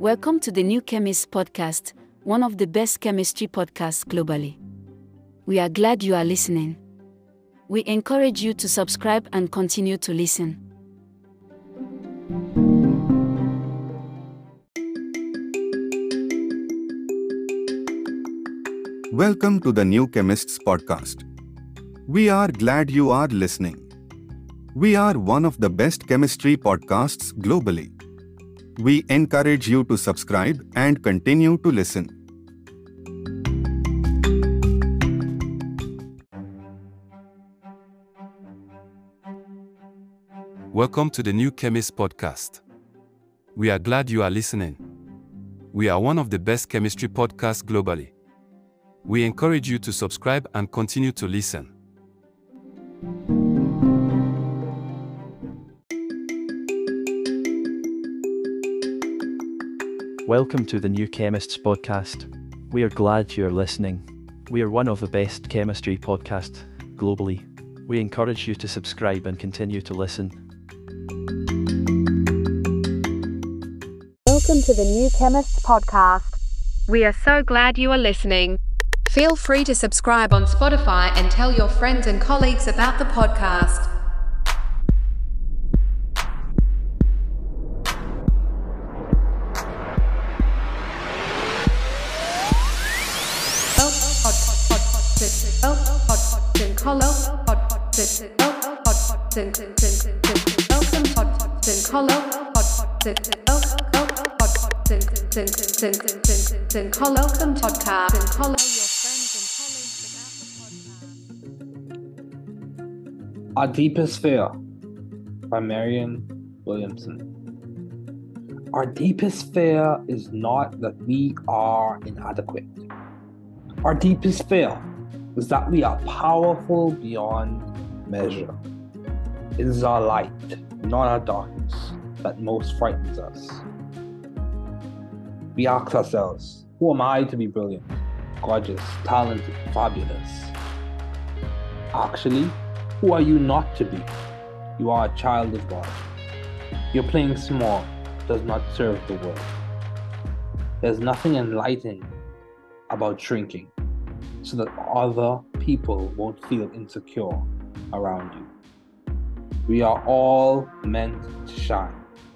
Welcome to the New Chemist Podcast, one of the best chemistry podcasts globally. We are glad you are listening. We encourage you to subscribe and continue to listen. Welcome to the New Chemists Podcast. We are glad you are listening. We are one of the best chemistry podcasts globally. We encourage you to subscribe and continue to listen. Welcome to the New Chemist Podcast. We are glad you are listening. We are one of the best chemistry podcasts globally. We encourage you to subscribe and continue to listen. Welcome to the New Chemists Podcast. We are glad you are listening. We are one of the best chemistry podcasts globally. We encourage you to subscribe and continue to listen. Welcome to the New Chemists Podcast. We are so glad you are listening. Feel free to subscribe on Spotify and tell your friends and colleagues about the podcast. Our Deepest Fear by Marianne Williamson. Our deepest fear is not that we are inadequate. Our deepest fear is that we are powerful beyond measure. It is our light, not our darkness, that most frightens us. We ask ourselves, who am I to be brilliant, gorgeous, talented, fabulous? Actually, who are you not to be? You are a child of God. Your playing small does not serve the world. There's nothing enlightening about shrinking so that other people won't feel insecure around you. We are all meant to shine,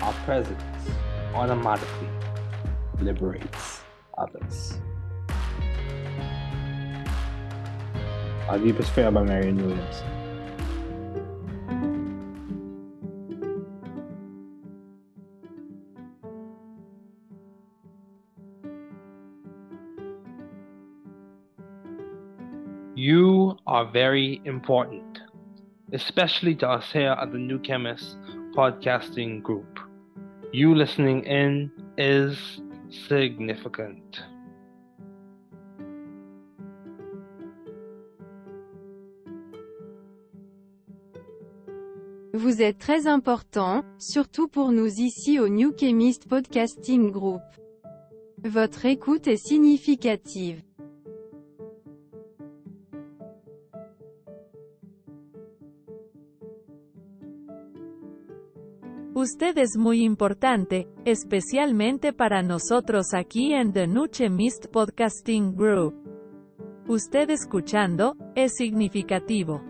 our presence automatically liberates others. Our Deepest Fear by Marianne Williamson. You are very important, especially to us here at the New Chemist Podcasting Group. You listening in is significant. Vous êtes très important, surtout pour nous ici au New Chemist Podcasting Group. Votre écoute est significative. Usted es muy importante, especialmente para nosotros aquí en The New Chemist Podcasting Group. Usted escuchando, es significativo.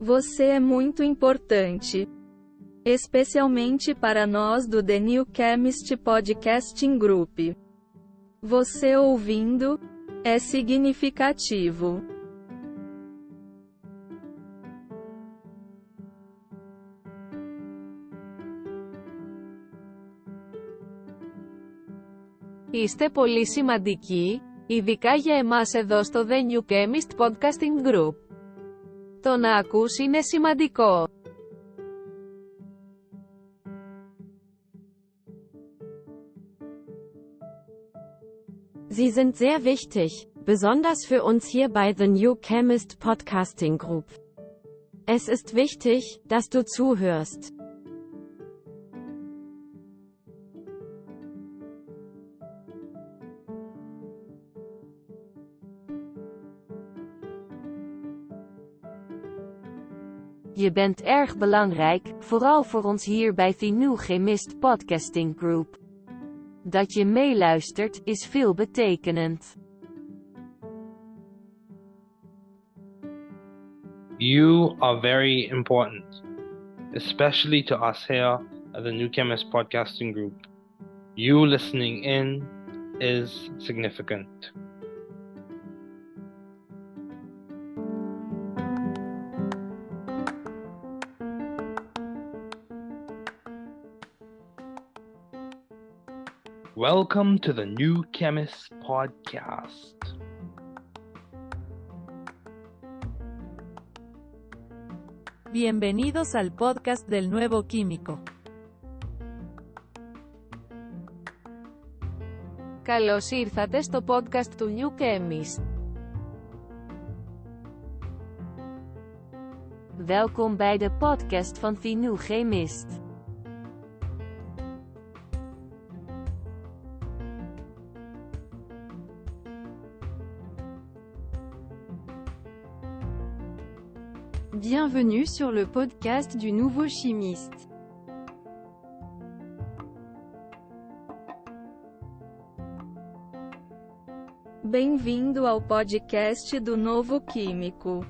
Você é muito importante, especialmente para nós do The New Chemist Podcasting Group. Você ouvindo, é significativo. Είστε πολύ σημαντικοί, ειδικά για εμάς εδώ στο The New Chemist Podcasting Group. Το να ακούς είναι σημαντικό. Sie sind sehr wichtig, besonders für uns hier bei The New Chemist Podcasting Group. Es ist wichtig, dass du zuhörst. Je bent erg belangrijk, vooral voor ons hier bij The New Chemist Podcasting Group. Dat je meeluistert, is veelbetekenend. You are very important, especially to us here at the New Chemist Podcasting Group. You listening in is significant. Welcome to the New Chemist Podcast. Bienvenidos al podcast del Nuevo Químico. Καλώς ήρθατε στο podcast του New Chemist. Welkom bij de podcast van The New Chemist. Bienvenue sur le podcast du Nouveau Chimiste. Bem-vindo ao podcast do Novo Químico.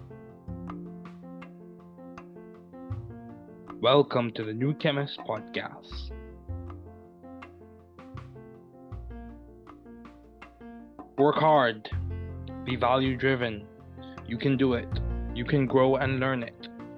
Welcome to the New Chemist Podcast. Work hard. Be value-driven. You can do it. You can grow and learn it.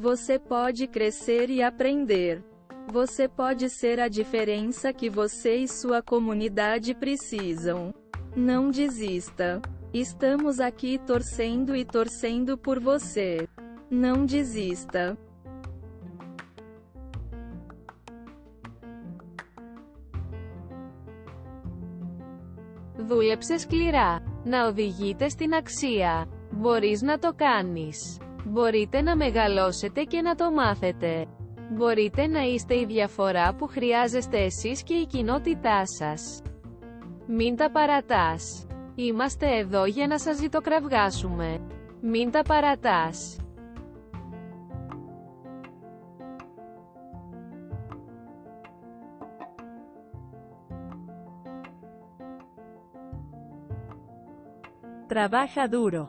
Você pode crescer e aprender. Você pode ser a diferença que você e sua comunidade precisam. Não desista. Estamos aqui torcendo e torcendo por você. Não desista. Δούλεψε σκληρά. Να οδηγείτε στην αξία. Μπορείς να το κάνεις. Μπορείτε να μεγαλώσετε και να το μάθετε. Μπορείτε να είστε η διαφορά που χρειάζεστε εσείς και η κοινότητά σας. Μην τα παρατάς. Είμαστε εδώ για να σας ζητοκραυγάσουμε. Μην τα παρατάς. Trabaja duro.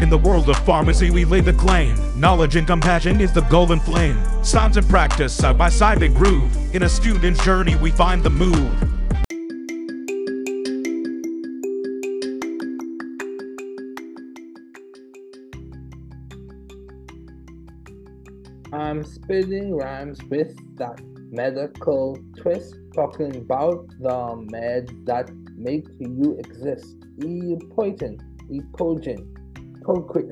In the world of pharmacy, we lay the claim. Knowledge and compassion is the golden flame. Science and practice, side by side they groove. In a student's journey, we find the move. I'm spitting rhymes with that medical twist, talking about the meds that make you exist. E-potent, e-potent. Quick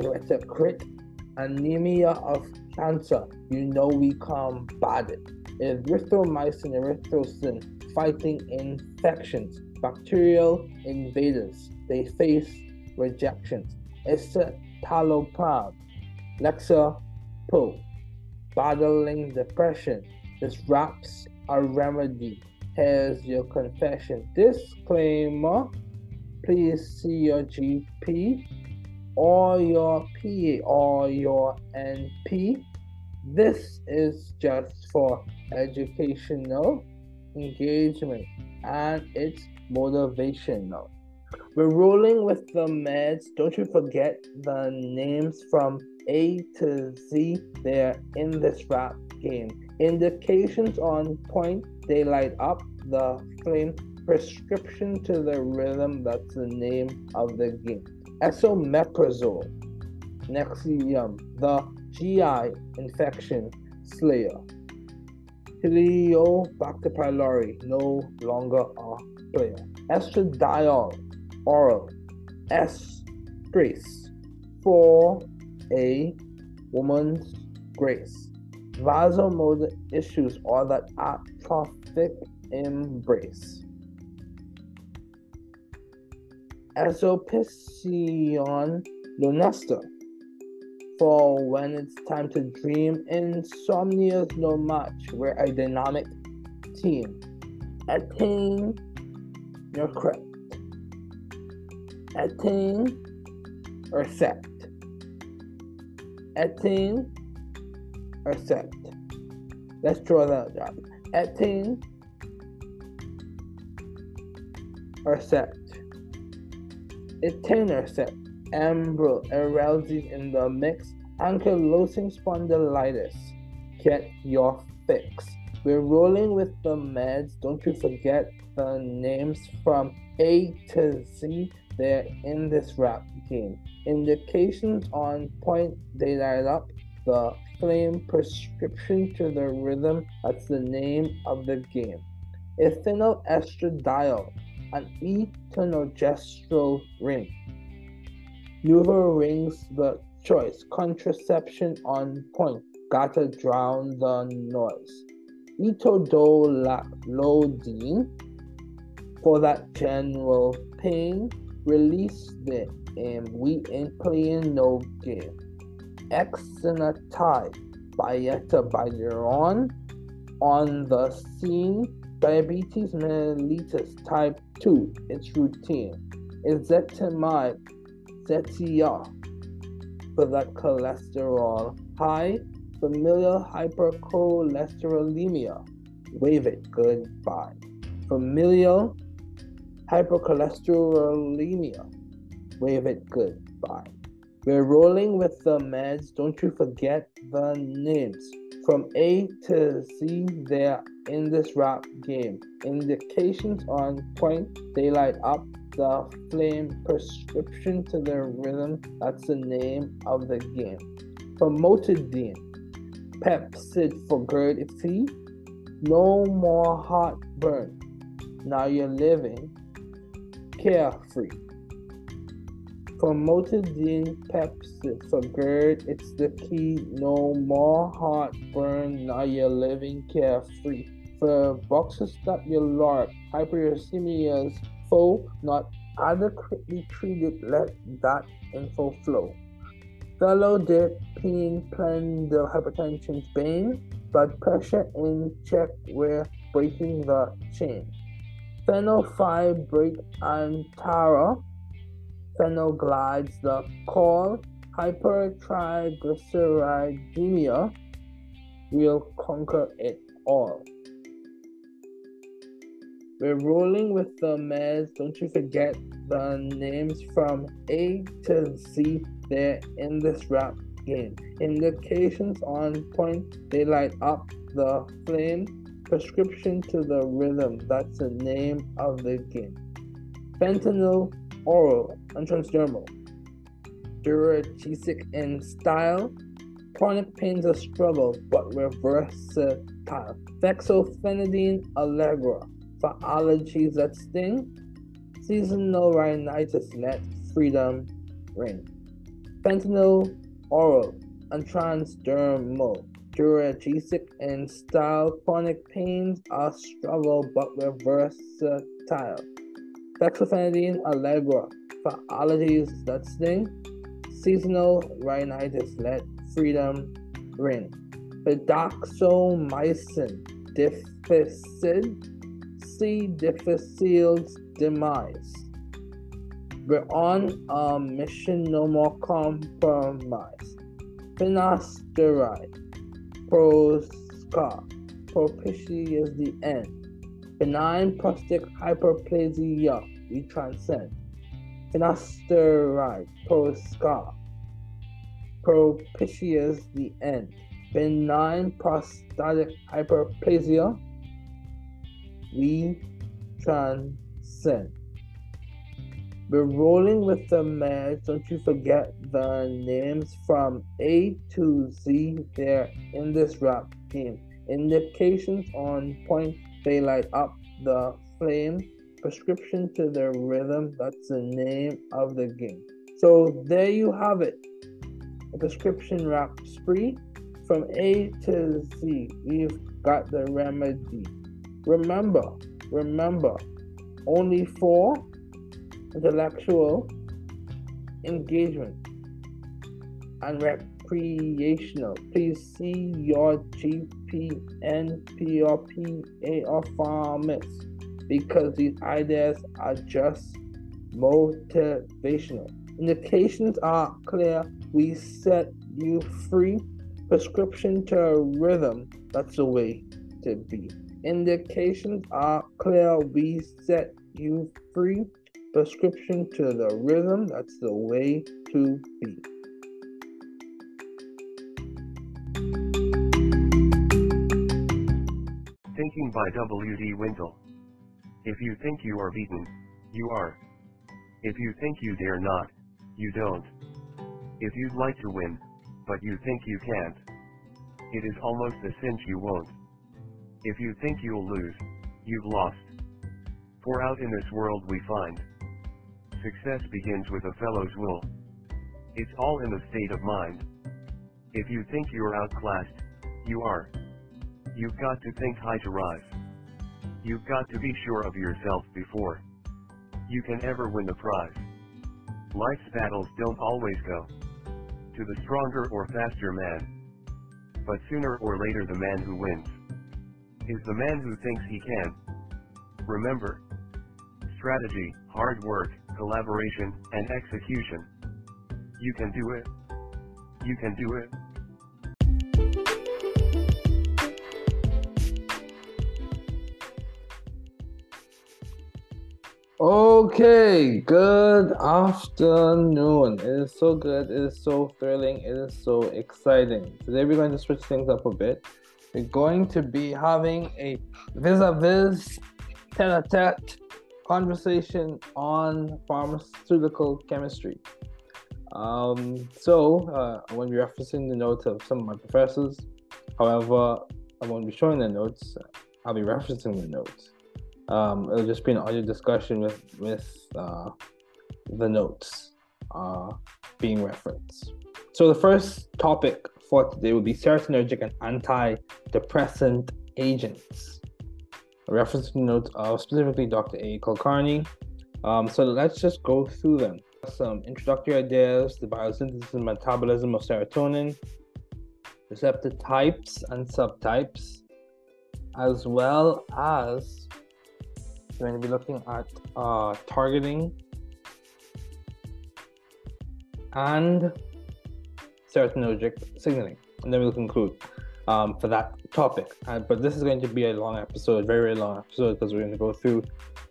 anemia of cancer, you know we combat it. Erythromycin, erythrosin, fighting infections, bacterial invaders, they face rejections. Escitalopram, Lexapro, battling depression. This wraps a remedy. Here's your confession. Disclaimer, please see your GP. Or your PA or your NP. This is just for educational engagement and it's motivational. We're rolling with the meds. Don't you forget the names from A to Z. They're in this rap game. Indications on point. They light up the flame. Prescription to the rhythm. That's the name of the game. Esomeprazole, Nexium, the GI infection slayer. Heliobacter pylori, no longer a player. Estradiol, oral. S-Grace, for a woman's grace. Vasomotor issues, or that atrophic embrace. Azopision lunesta, for when it's time to dream. Insomnia's no match, we're a dynamic team. Attain, accept. Let's draw that out. Attain, accept. Etanercept, Ambril, Erelzi in the mix, ankylosing spondylitis. Get your fix. We're rolling with the meds. Don't you forget the names from A to Z. They're in this rap game. Indications on point. They light up the flame. Prescription to the rhythm. That's the name of the game. Ethinyl estradiol, an ethanogestrel ring. Uva rings the choice. Contraception on point. Gotta drown the noise. Etodolaclodine, for that general pain. Release the aim. We ain't playing no game. Exenatide, Byetta-Byron, on the scene. Diabetes mellitus type 2, it's routine. Ezetimibe, Zetia, for that cholesterol high. Familial hypercholesterolemia, wave it goodbye. Familial hypercholesterolemia, wave it goodbye. We're rolling with the meds. Don't you forget the names From A to Z, they're in this rap game. Indications on point, they light up the flame. Prescription to the rhythm, that's the name of the game. Famotidine, Pepcid for GERD fee. No more heartburn. Now you're living carefree. Famotidine, Pepcid for GERD, it's the key. No more heartburn. Now you're living carefree. For Febuxostat, your LARC, hyperuricemia is full, not adequately treated. Let that info flow. Felodipine, plan the hypertension's bane. Blood pressure in check, we're breaking the chain. Fenofibrate and Tara, phenoglides the call. Hypertriglyceridemia, we'll conquer it all. We're rolling with the meds. Don't you forget the names. From A to Z, they're in this rap game. Indications on point, they light up the flame. Prescription to the rhythm, that's the name of the game. Fentanyl, oral and transdermal. Diuretics in style. Chronic pain's a struggle, but we're versatile. Fexofenadine, Allegra. For allergies that sting, seasonal rhinitis, let freedom ring. Fentanyl, oral and transdermal. Diuretic in style. Chronic pains are struggle, but we're versatile. Fexofenadine, Allegra. For allergies that sting, seasonal rhinitis, let freedom ring. Fidaxomicin, deficit. C. difficile's demise. We're on a mission, no more compromise. Finasteride, Proscar, propitious is the end. Benign prostatic hyperplasia, we transcend. Finasteride, Proscar, propitious is the end. Benign prostatic hyperplasia, we transcend. We're rolling with the meds. Don't you forget the names. From A to Z, they're in this rap game. Indications on point, they light up the flame. Prescription to the rhythm, that's the name of the game. So there you have it. A prescription rap spree. From A to Z, we've got the remedy. Remember, only for intellectual engagement and recreational. Please see your GP, NP, or PA, or pharmacist, because these ideas are just motivational. Indications are clear. We set you free. Prescription to rhythm, that's the way to be. Indications are clear. We set you free. Prescription to the rhythm. That's the way to be. Thinking by W.D. Wendell. If you think you are beaten, you are. If you think you dare not, you don't. If you'd like to win, but you think you can't, it is almost a cinch you won't. If you think you'll lose, you've lost. For out in this world we find success begins with a fellow's will. It's all in the state of mind. If you think you're outclassed, you are. You've got to think high to rise. You've got to be sure of yourself before you can ever win the prize. Life's battles don't always go to the stronger or faster man, but sooner or later the man who wins is the man who thinks he can. Remember, strategy, hard work, collaboration, and execution. You can do it. You can do it. Okay, good afternoon. It is so good, it is so thrilling, it is so exciting. Today we're going to switch things up a bit. We're going to be having a vis-a-vis, tete-a-tete conversation on pharmaceutical chemistry. I won't be referencing the notes of some of my professors. However, I won't be showing the notes, I'll be referencing the notes. It'll just be an audio discussion with the notes being referenced. So the first topic for today will be serotonergic and antidepressant agents. A reference to the notes of specifically Dr. A. Kulkarni. So let's just go through them. Some introductory ideas, the biosynthesis and metabolism of serotonin, receptor types and subtypes, as well as we're going to be looking at targeting and serotonergic signaling, and then we'll conclude for that topic. But this is going to be a long episode, very, very long episode, because we're going to go through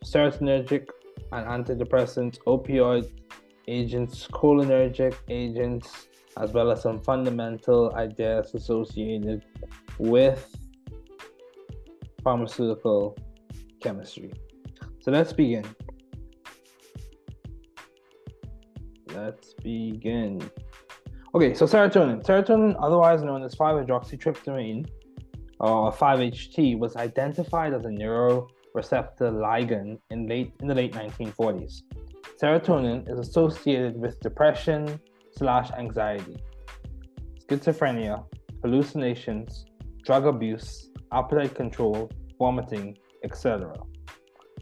serotonergic and antidepressants, opioid agents, cholinergic agents, as well as some fundamental ideas associated with pharmaceutical chemistry. So let's begin. Okay, so serotonin, otherwise known as 5-hydroxytryptamine or 5-HT, was identified as a neuroreceptor ligand in the late 1940s. Serotonin is associated with depression/anxiety, schizophrenia, hallucinations, drug abuse, appetite control, vomiting, etc.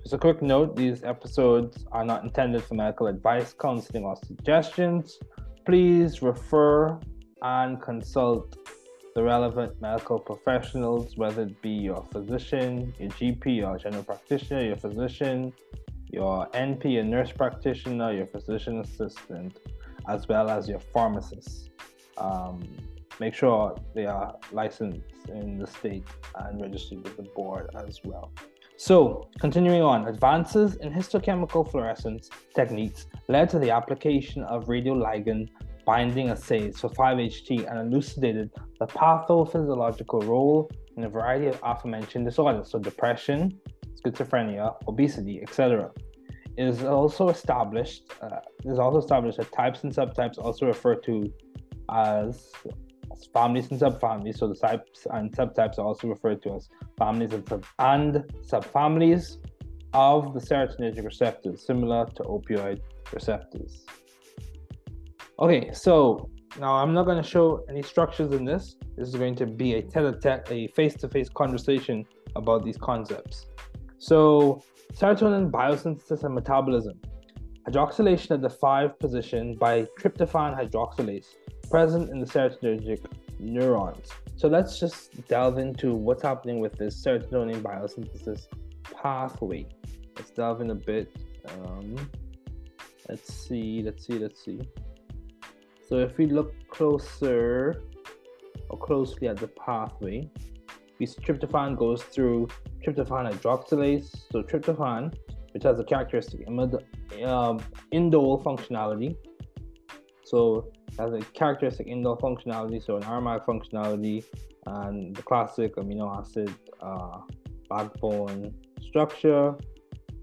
Just a quick note, these episodes are not intended for medical advice, counseling, or suggestions. Please refer and consult the relevant medical professionals, whether it be your physician, your GP, your general practitioner, your physician, your NP, your nurse practitioner, your physician assistant, as well as your pharmacist. Make sure they are licensed in the state and registered with the board as well. So, continuing on, advances in histochemical fluorescence techniques led to the application of radioligand binding assays for 5-HT and elucidated the pathophysiological role in a variety of aforementioned disorders, so depression, schizophrenia, obesity, etc. It is also established that types and subtypes, also referred to as families and subfamilies, so the types and subtypes are also referred to as families and subfamilies of the serotonergic receptors, similar to opioid receptors. Okay, so now I'm not going to show any structures in this. This is going to be a tete-a-tete, a face-to-face conversation about these concepts. So, serotonin biosynthesis and metabolism. Hydroxylation at the 5' position by tryptophan hydroxylase present in the serotonergic neurons. So let's just delve into what's happening with this serotonin biosynthesis pathway. Let's delve in a bit. Let's see. So if we look closely at the pathway, tryptophan goes through tryptophan hydroxylase. So tryptophan, which has a characteristic indole functionality. So it has a characteristic indole functionality, so an aromatic functionality, and the classic amino acid backbone structure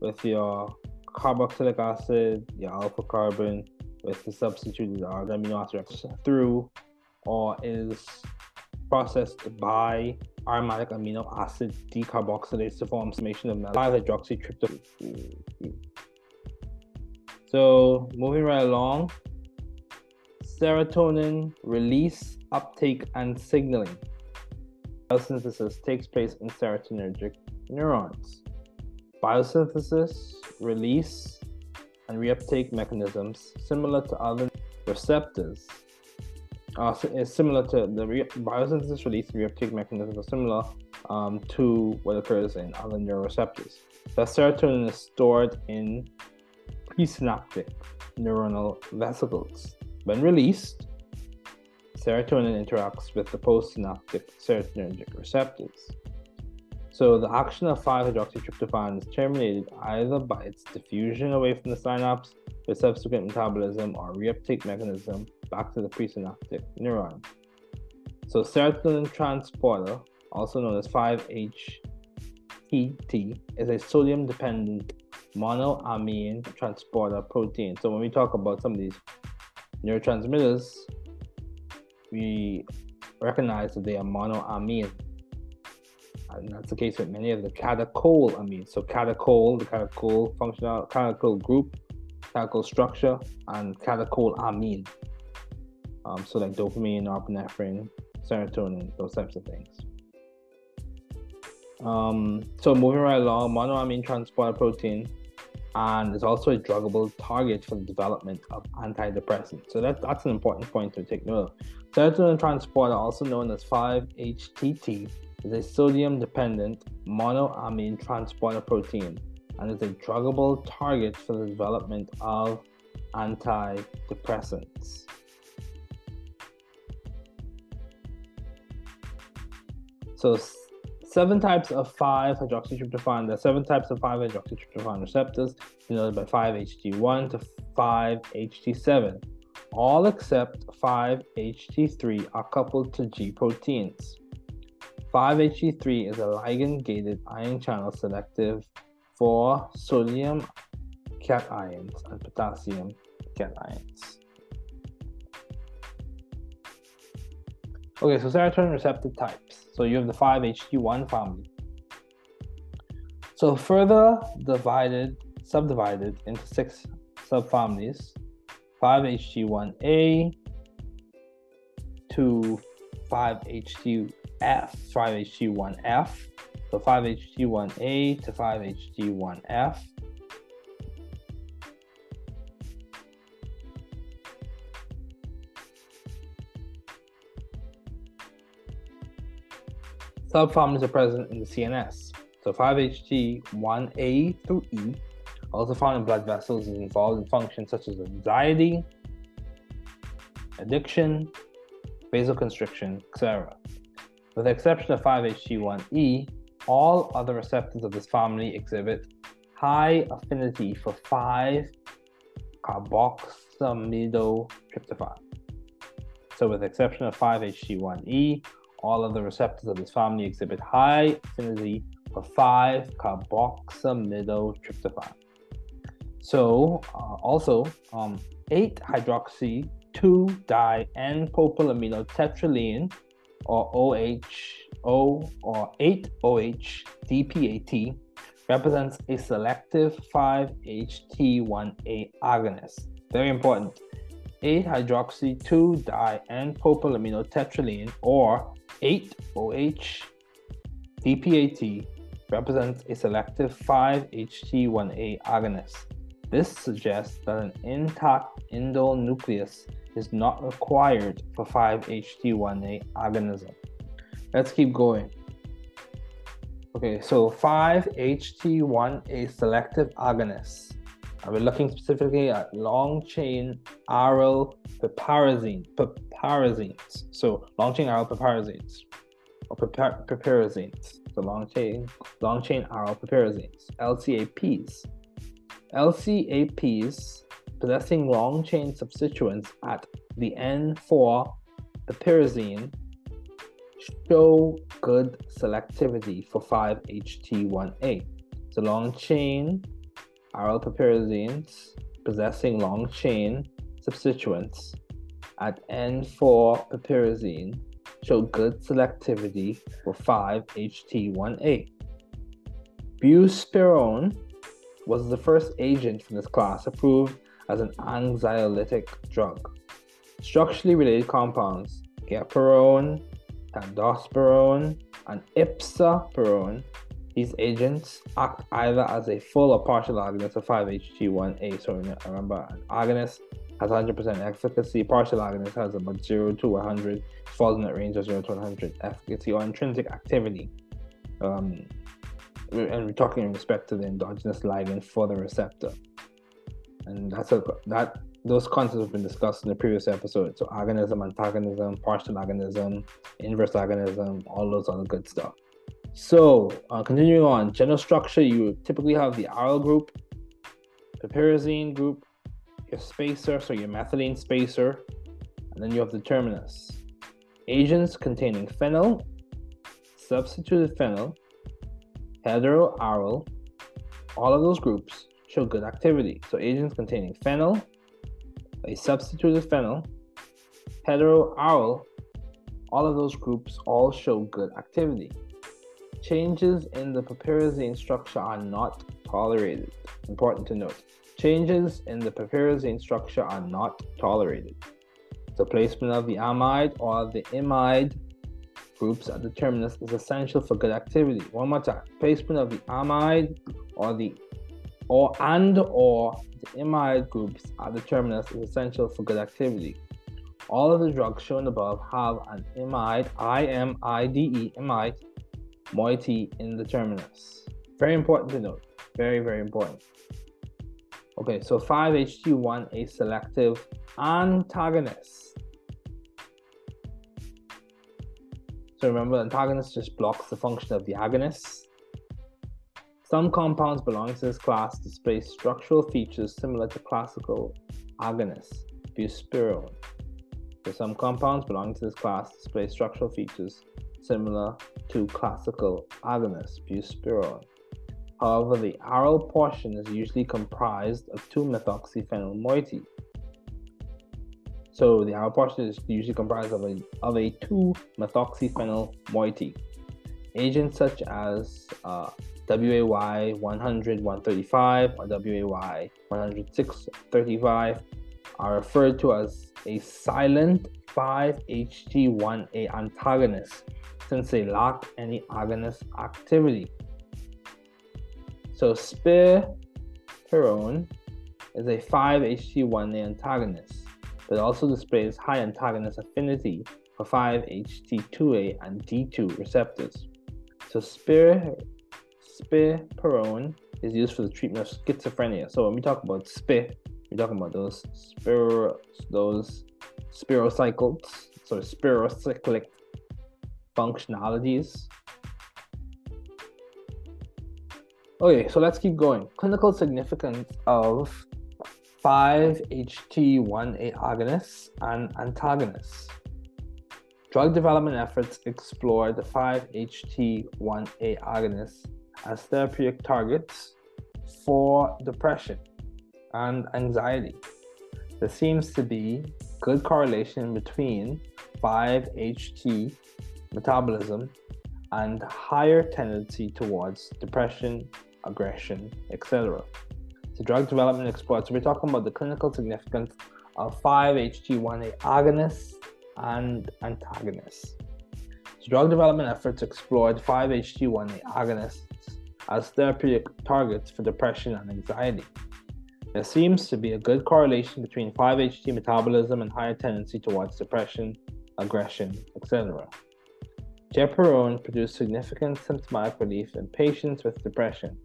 with your carboxylic acid, your alpha carbon, with the substituted amino acid through, or is processed by aromatic amino acid decarboxylase to form summation of 5-hydroxytryptamine. So moving right along, serotonin release, uptake, and signaling. Biosynthesis takes place in serotonergic neurons. Biosynthesis, release, and reuptake mechanisms similar to what occurs in other neuroreceptors. The serotonin is stored in presynaptic neuronal vesicles. When released, serotonin interacts with the postsynaptic serotonergic receptors. So the action of 5-hydroxytryptophan is terminated either by its diffusion away from the synapse with subsequent metabolism or reuptake mechanism back to the presynaptic neuron. So serotonin transporter, also known as 5-HTT, is a sodium-dependent monoamine transporter protein. So when we talk about some of these neurotransmitters, we recognize that they are monoamine. And that's the case with many of the catechol amines. So catechol, the catechol functional, catechol group, catechol structure, and catechol amine. So like dopamine, norepinephrine, serotonin, those types of things. So moving right along, monoamine transporter protein, and it's also a druggable target for the development of antidepressants. So that's an important point to take note of. Serotonin transporter, also known as 5-HTT, is a sodium-dependent monoamine transporter protein and is a druggable target for the development of antidepressants. So 7 types of 5-hydroxytryptophan. There are 7 types of 5-hydroxytryptophan receptors denoted by 5-HT1 to 5-HT7. All except 5-HT3 are coupled to G proteins. 5-HT3 is a ligand-gated ion channel selective for sodium cations and potassium cations. Okay, so serotonin receptor types. So you have the 5-HT1 family. So further subdivided into 6 subfamilies, 5-HT1A to 5-HT1F. So 5-HT1A to 5-HT1F. Subfamilies are present in the CNS. So 5-HT1A through E, also found in blood vessels, is involved in functions such as anxiety, addiction, vasoconstriction, etc. With the exception of 5-HT1E, all other receptors of this family exhibit high affinity for 5-carboxamidotryptophan. So with the exception of 5-HT1E, all other receptors of this family exhibit high affinity for 5-carboxamidotryptophan. So also 8-hydroxy-2-di-N-propylaminotetraline, or OHO, or 8-OH-DPAT, represents a selective 5-HT1A agonist. Very important. 8-hydroxy-2-di-N-propylaminotetraline, or 8-OH-DPAT, represents a selective 5-HT1A agonist. This suggests that an intact indole nucleus is not required for 5-HT1A agonism. Let's keep going. Okay, so 5-HT1A selective agonists. And we're looking specifically at long-chain aryl piperazines. So long-chain aryl piperazines, or piperazines. So long-chain aryl piperazines, LCAPs. LCAPs possessing long-chain substituents at the N4 piperazine show good selectivity for 5-HT1A. So long-chain aryl piperazines possessing long-chain substituents at N4 piperazine show good selectivity for 5-HT1A. Buspirone was the first agent from this class approved as an anxiolytic drug. Structurally related compounds, gepirone, tandospirone, and ipsapirone, these agents act either as a full or partial agonist of 5-HT1A. So remember, an agonist has 100% efficacy, partial agonist has about 0 to 100, falls in that range of 0 to 100 efficacy or intrinsic activity. And we're talking in respect to the endogenous ligand for the receptor. And those concepts have been discussed in the previous episode. So agonism, antagonism, partial agonism, inverse agonism, all those other good stuff. So continuing on, general structure, you typically have the aryl group, piperazine group, your spacer, so your methylene spacer, and then you have the terminus. Agents containing phenyl, substituted phenyl, heteroaryl, all of those groups show good activity. So agents containing phenyl, a substituted phenyl, heteroaryl, all of those groups all show good activity. Changes in the piperazine structure are not tolerated. Important to note. Changes in the piperazine structure are not tolerated. The placement of the amide or the imide groups at the terminus is essential for good activity. One more time. Placement of the amide or the imide groups at the terminus is essential for good activity. All of the drugs shown above have an imide, I-M-I-D-E, imide, moiety in the terminus. Very important to note. Very, very important. Okay, so 5-HT1, a selective antagonist. So remember, antagonist just blocks the function of the agonist. Some compounds belonging to this class display structural features similar to classical agonists, buspirone. So some compounds belonging to this class display structural features similar to classical agonists, buspirone. However, the aryl portion is usually comprised of 2-methoxyphenyl moiety. So the aryl portion is usually comprised of a 2-methoxyphenyl moiety. Agents such as WAY-100-135 or WAY-106-35 are referred to as a silent 5-HT1A antagonist since they lack any agonist activity. So spirone is a 5-HT1A antagonist, but also displays high antagonist affinity for 5-HT2A and D2 receptors. So spirone is used for the treatment of schizophrenia. So when we talk about spir, we're talking about those spirocycles, so spirocyclic functionalities. Okay, so let's keep going. Clinical significance of 5-HT1A agonists and antagonists. Drug development efforts explore the 5-HT1A agonists as therapeutic targets for depression and anxiety. There seems to be good correlation between 5-HT metabolism and higher tendency towards depression, aggression, etc. So drug development explores. So we're talking about the clinical significance of 5-HT1A agonists and antagonists. So drug development efforts explored 5-HT1A agonists as therapeutic targets for depression and anxiety. There seems to be a good correlation between 5-HT metabolism and higher tendency towards depression, aggression, etc. Gepirone produced significant symptomatic relief in patients with depression.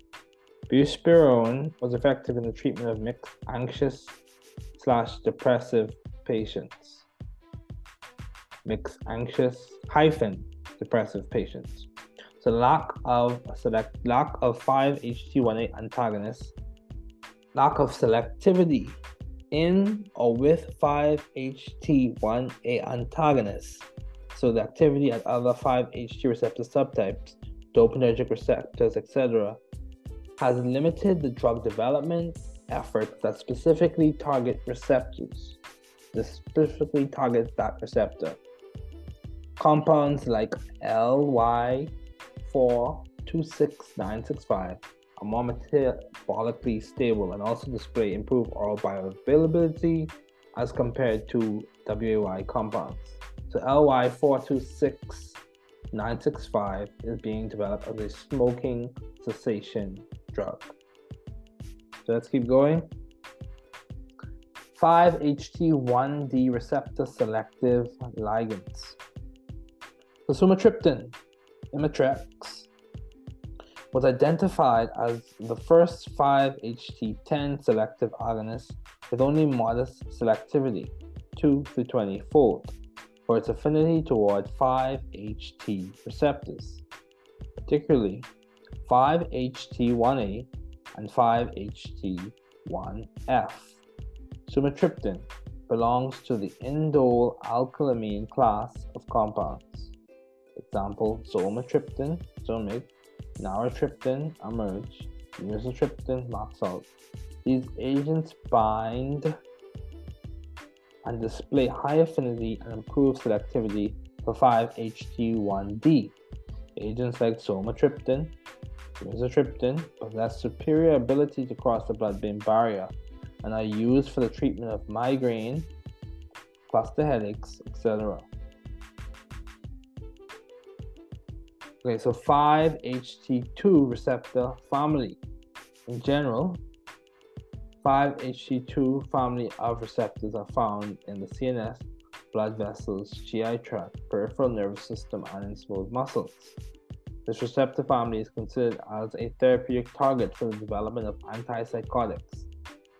Buspirone was effective in the treatment of mixed anxious/depressive patients. Mixed anxious-depressive patients. So lack of 5-HT1A antagonists, lack of selectivity in or with 5-HT1A antagonists. So the activity at other 5-HT receptor subtypes, dopaminergic receptors, etc., has limited the drug development efforts that specifically target receptors. Compounds like LY-426-965 are more metabolically stable and also display improved oral bioavailability as compared to WAY compounds. So LY-426-965 is being developed as a smoking cessation drug. So let's keep going. 5-HT1D receptor selective ligands. So sumatriptan, Imitrex, was identified as the first 5-HT10 selective agonist with only modest selectivity, 2 to 20-fold, for its affinity toward 5-HT receptors. particularly 5-HT1A and 5-HT1F. Sumatriptan belongs to the indole alkylamine class of compounds. Example: zolmitriptan, Zomig, naratriptan, Emerge, amitriptan, Maxalt. These agents bind and display high affinity and improved selectivity for 5-HT1D. Agents like zolmitriptan, amitriptan possess superior ability to cross the blood-brain barrier and are used for the treatment of migraine, cluster headaches, etc. Okay, so 5-HT2 receptor family. In general, 5-HT2 family of receptors are found in the CNS, blood vessels, GI tract, peripheral nervous system, and in smooth muscles. This receptor family is considered as a therapeutic target for the development of antipsychotics,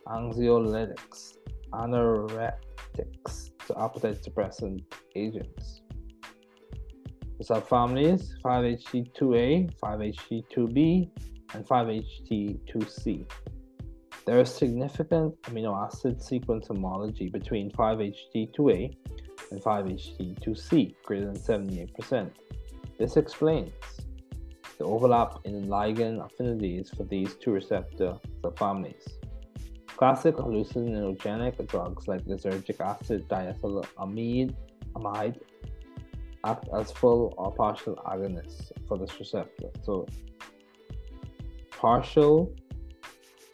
anxiolytics, anorexins, to appetite suppressant agents. The subfamilies: 5-HT2A, 5-HT2B, and 5-HT2C. There is significant amino acid sequence homology between 5-HT2A and 5-HT2C, greater than 78%. This explains the overlap in ligand affinities for these two receptor subfamilies. Classic hallucinogenic drugs like lysergic acid, diethylamide, amide act as full or partial agonists for this receptor. So partial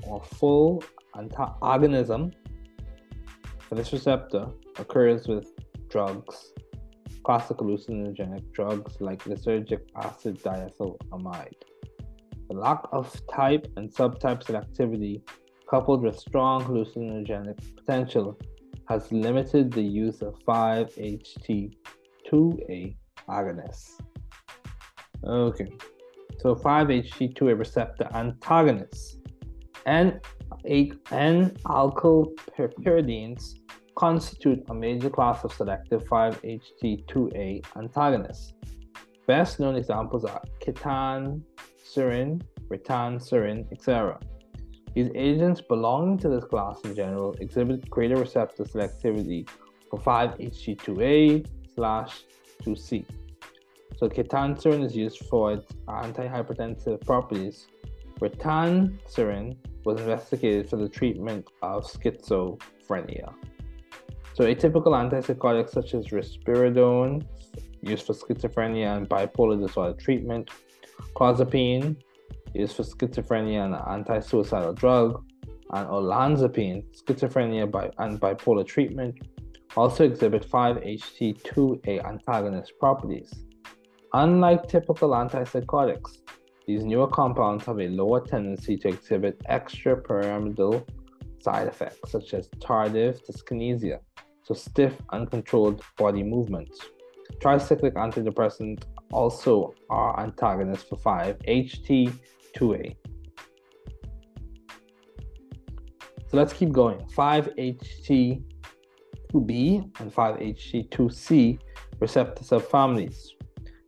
or full antagonism for this receptor occurs with drugs, classic hallucinogenic drugs like lysergic acid, diethylamide. The lack of type and subtype selectivity coupled with strong hallucinogenic potential has limited the use of 5-HT2A agonists. Okay, so 5-HT2A receptor antagonists and N-alkyl pyridines constitute a major class of selective 5-HT2A antagonists. Best known examples are ketanserin, ritanserin, etc. These agents belonging to this class in general exhibit greater receptor selectivity for 5-HT2A/2C. So ketanserin is used for its antihypertensive properties. Ritanserin was investigated for the treatment of schizophrenia. So atypical antipsychotics such as risperidone, used for schizophrenia and bipolar disorder treatment, clozapine, used for schizophrenia and anti-suicidal drug, and olanzapine, schizophrenia and bipolar treatment, also exhibit 5-HT2A antagonist properties. Unlike typical antipsychotics, these newer compounds have a lower tendency to exhibit extrapyramidal side effects such as tardive dyskinesia, so stiff, uncontrolled body movements. Tricyclic antidepressants also are antagonists for 5-HT2A. So let's keep going. 5-HT2B and 5-HT2C receptor subfamilies.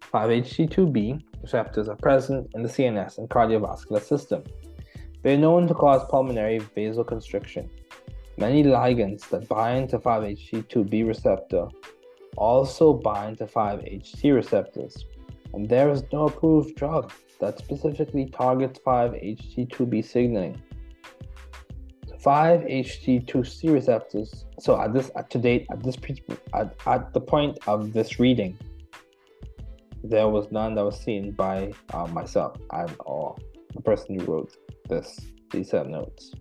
5-HT2B receptors are present in the CNS and cardiovascular system. They are known to cause pulmonary vasoconstriction. Many ligands that bind to 5-HT2B receptor also bind to 5-HT receptors, and there is no approved drug that specifically targets 5-HT2B signaling. 5-HT2C receptors. So at the point of this reading, there was none that was seen by myself and or the person who wrote these notes.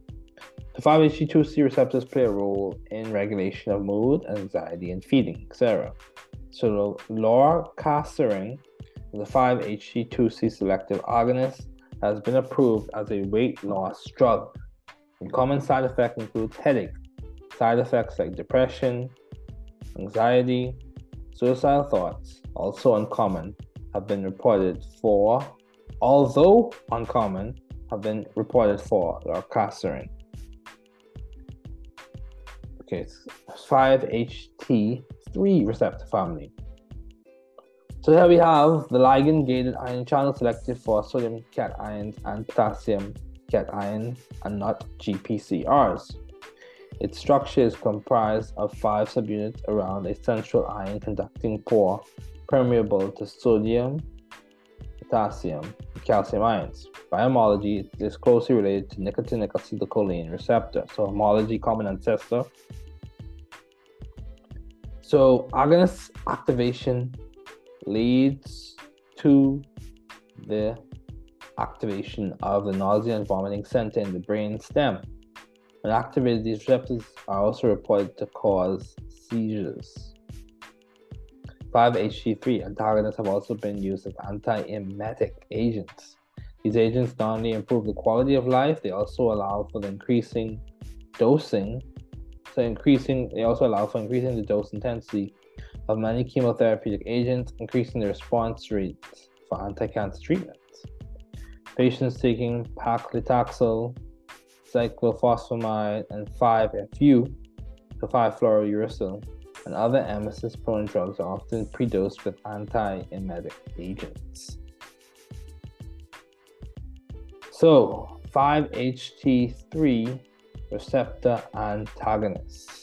The 5-HT2C receptors play a role in regulation of mood, anxiety, and feeding, etc. So lorcaserin is a 5-HT2C selective agonist that has been approved as a weight loss drug. The common side effect includes headache, side effects like depression, anxiety, suicidal thoughts, also uncommon, have been reported for, lorcaserin. Okay, 5-HT3 receptor family. So here we have the ligand-gated ion channel selected for sodium cations and potassium cations and not GPCRs. Its structure is comprised of 5 subunits around a central ion-conducting pore permeable to sodium, potassium, and calcium ions. By homology, it is closely related to nicotinic acetylcholine receptor. So homology, common ancestor. So agonist activation leads to the activation of the nausea and vomiting center in the brain stem. When activated, these receptors are also reported to cause seizures. 5-HT3 antagonists have also been used as antiemetic agents. These agents not only improve the quality of life, they also allow for increasing the dose intensity of many chemotherapeutic agents, increasing the response rate for anti-cancer treatments. Patients taking paclitaxel, cyclophosphamide, and 5-FU, the 5-fluorouracil, and other emesis-prone drugs are often predosed with antiemetic agents. So, 5-HT3 receptor antagonists.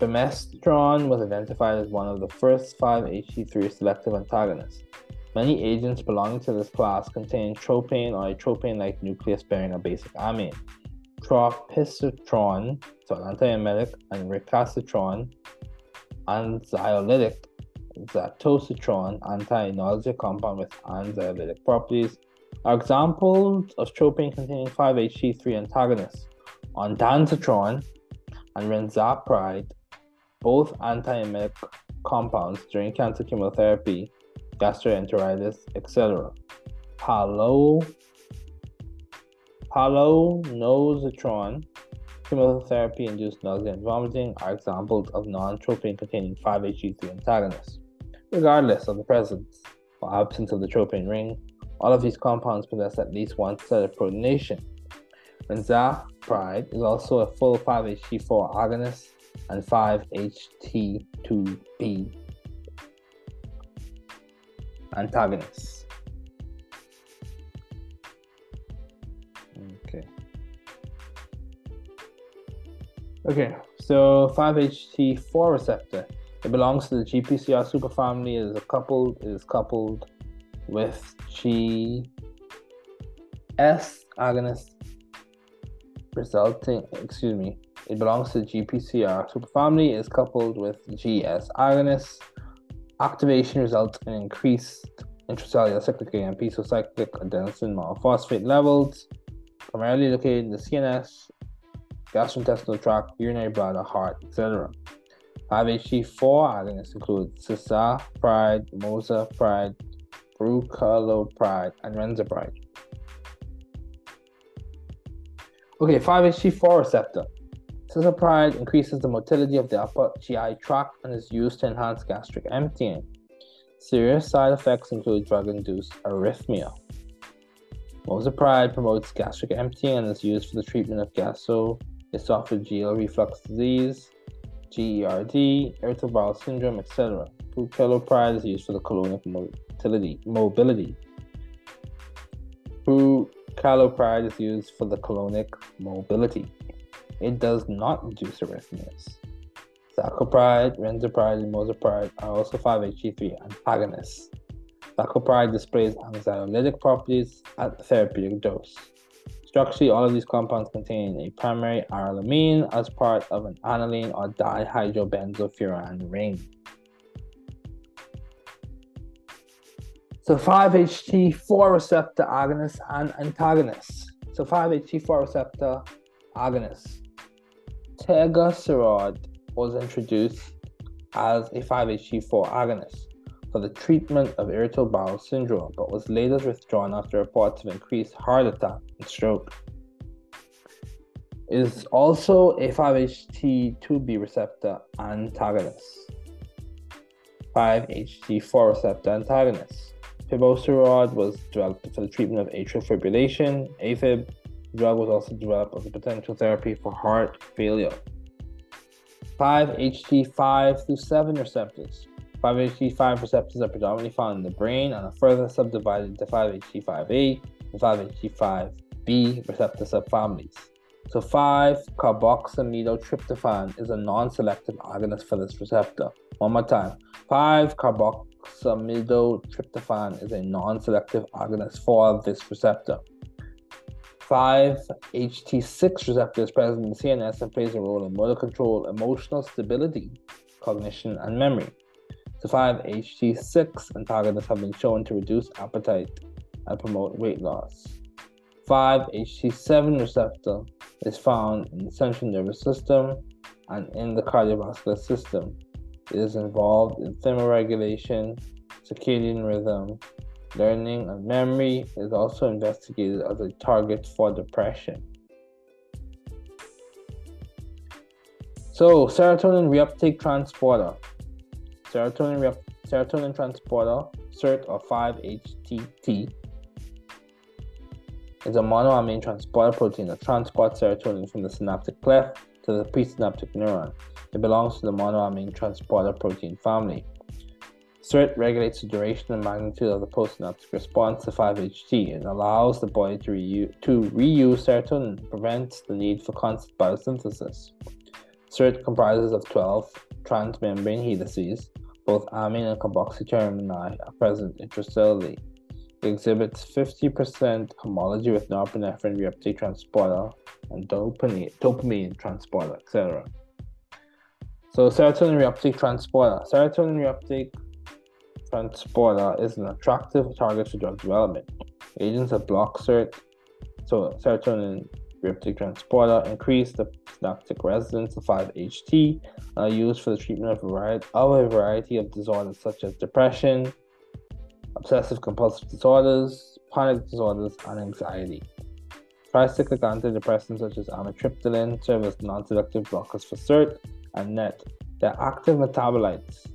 Bimestron was identified as one of the first 5-HT3 selective antagonists. Many agents belonging to this class contain tropane or a tropane-like nucleus bearing a basic amine. Tropicitron, so an antiemetic, and recalcitron, anxiolytic, zatocitron, anti-nausea compound with anxiolytic properties, are examples of tropane-containing 5-HT3 antagonists. Ondansetron and renzapride, both antiemetic compounds during cancer chemotherapy, gastroenteritis, etc. Halonositron, chemotherapy-induced nausea and vomiting, are examples of non-tropane-containing 5-HT3 antagonists. Regardless of the presence or absence of the tropane ring, all of these compounds possess at least one set of protonation. Renzapride is also a full 5-HT4 agonist and 5-HT2B antagonist. Okay, so 5-HT4 receptor. It belongs to the GPCR superfamily. It is coupled with GS agonist, It belongs to the GPCR superfamily. It is coupled with GS agonist. Activation results in increased intracellular cyclic AMP, so cyclic adenosine monophosphate levels, primarily located in the CNS, gastrointestinal tract, urinary bladder, heart, etc. 5-HT4 agonists include cisapride, mosapride, brucalopride, and renzapride. Okay, 5-HT4 receptor. Cisapride increases the motility of the upper GI tract and is used to enhance gastric emptying. Serious side effects include drug-induced arrhythmia. Mosapride promotes gastric emptying and is used for the treatment of gastroesophageal reflux disease, GERD, irritable bowel syndrome, etc. Brucalopride is used for the colonic mobility. Brucalopride is used for the colonic mobility. It does not induce arrhythmias. Zacopride, renzapride, and mosapride are also 5-HT3 antagonists. Zacopride displays anxiolytic properties at the therapeutic dose. Structurally, all of these compounds contain a primary arylamine as part of an aniline or dihydrobenzofuran ring. So 5-HT4 receptor agonists and antagonists. So 5-HT4 receptor agonists. Tegocirod was introduced as a 5-HT4 agonist for the treatment of irritable bowel syndrome, but was later withdrawn after reports of increased heart attack and stroke. It is also a 5-HT2B receptor antagonist. 5-HT4 receptor antagonist. Piboserod was developed for the treatment of atrial fibrillation, AFib. The drug was also developed as a potential therapy for heart failure. 5-HT5 through 7 receptors. 5-HT5 receptors are predominantly found in the brain and are further subdivided into 5-HT5A and 5-HT5B receptor subfamilies. So 5-carboxamidotryptophan is a non-selective agonist for this receptor. One more time. 5-carboxamidotryptophan is a non-selective agonist for this receptor. 5-HT6 receptor is present in the CNS and plays a role in motor control, emotional stability, cognition, and memory. So 5-HT6 antagonists have been shown to reduce appetite and promote weight loss. 5-HT7 receptor is found in the central nervous system and in the cardiovascular system. It is involved in thermoregulation, circadian rhythm, learning, and memory. It is also investigated as a target for depression. So, serotonin reuptake transporter. Serotonin transporter, SERT or 5-HTT, is a monoamine transporter protein that transports serotonin from the synaptic cleft to the presynaptic neuron. It belongs to the monoamine transporter protein family. SERT regulates the duration and magnitude of the postsynaptic response to 5-HT and allows the body to reuse serotonin and prevents the need for constant biosynthesis. SERT comprises of 12 transmembrane helices. Both amine and carboxy terminae are present intracellularly. It exhibits 50% homology with norepinephrine reuptake transporter and dopamine transporter, etc. So, serotonin reuptake transporter. Serotonin reuptake transporter is an attractive target for drug development. Agents that block serotonin reuptake transporter increase the synaptic residence of 5-HT and are used for the treatment of a variety of disorders such as depression, obsessive-compulsive disorders, panic disorders, and anxiety. Tricyclic antidepressants such as amitriptyline serve as non-selective blockers for SERT and NET. Their active metabolites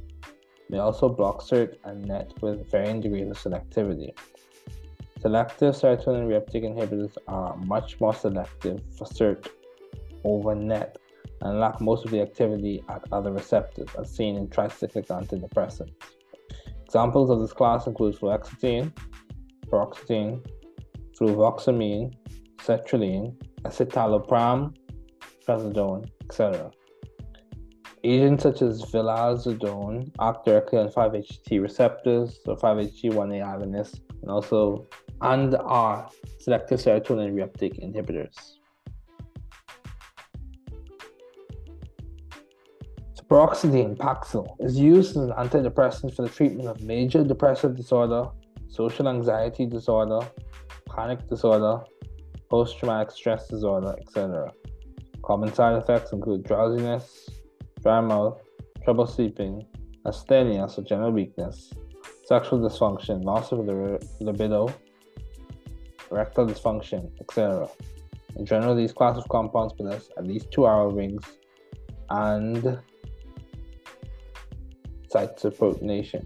may also block SERT and NET with varying degrees of selectivity. Selective serotonin reuptake inhibitors are much more selective for SERT over NET and lack most of the activity at other receptors, as seen in tricyclic antidepressants. Examples of this class include fluoxetine, paroxetine, fluvoxamine, sertraline, escitalopram, trazodone, etc. Agents such as vilazodone act directly on 5-HT receptors, so 5-HT1A agonists, and are selective serotonin reuptake inhibitors. Paroxetine, Paxil, is used as an antidepressant for the treatment of major depressive disorder, social anxiety disorder, panic disorder, post-traumatic stress disorder, etc. Common side effects include drowsiness, dry mouth, trouble sleeping, asthenia, so general weakness, sexual dysfunction, loss of libido, erectile dysfunction, etc. In general, these class of compounds possess at least 2 hour rings and sites of protonation.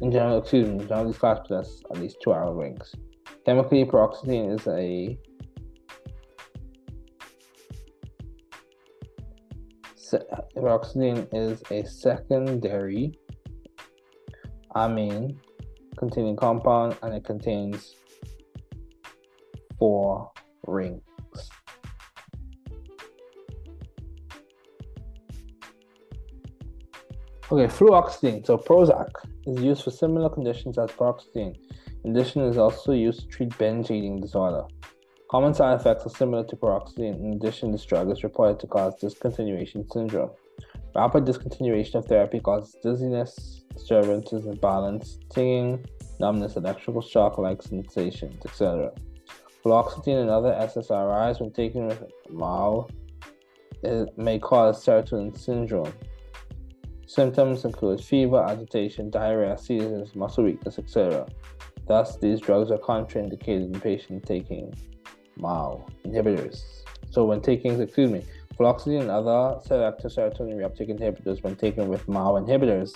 In general, these class possess at least 2 hour rings. Chemically, paroxetine is a secondary amine containing compound, and it contains 4 rings. Okay, fluoxetine, so Prozac, is used for similar conditions as paroxetine. In addition, it is also used to treat binge eating disorder. Common side effects are similar to paroxetine. In addition, this drug is reported to cause discontinuation syndrome. Rapid discontinuation of therapy causes dizziness, disturbances in balance, tingling, numbness, electrical shock-like sensations, etc. Fluoxetine and other SSRIs, when taken with MAO, may cause serotonin syndrome. Symptoms include fever, agitation, diarrhea, seizures, muscle weakness, etc. Thus, these drugs are contraindicated in patients taking MAO inhibitors. So, fluoxetine and other selective serotonin reuptake inhibitors, when taken with MAO inhibitors,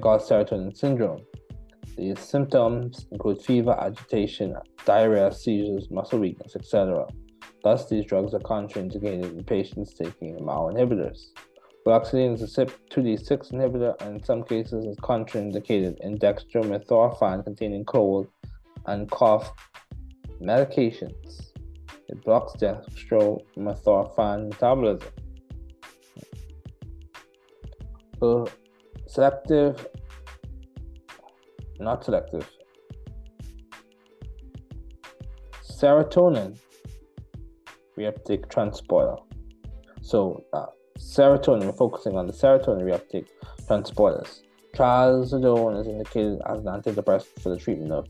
called serotonin syndrome. These symptoms include fever, agitation, diarrhea, seizures, muscle weakness, etc. Thus, these drugs are contraindicated in patients taking MAO inhibitors. Fluoxetine is a CYP2D6 inhibitor and in some cases is contraindicated in dextromethorphan-containing cold and cough medications. It blocks dextromethorphan metabolism. Serotonin reuptake transporter. So serotonin, we're focusing on the serotonin reuptake transporters. Trazodone is indicated as an antidepressant for the treatment of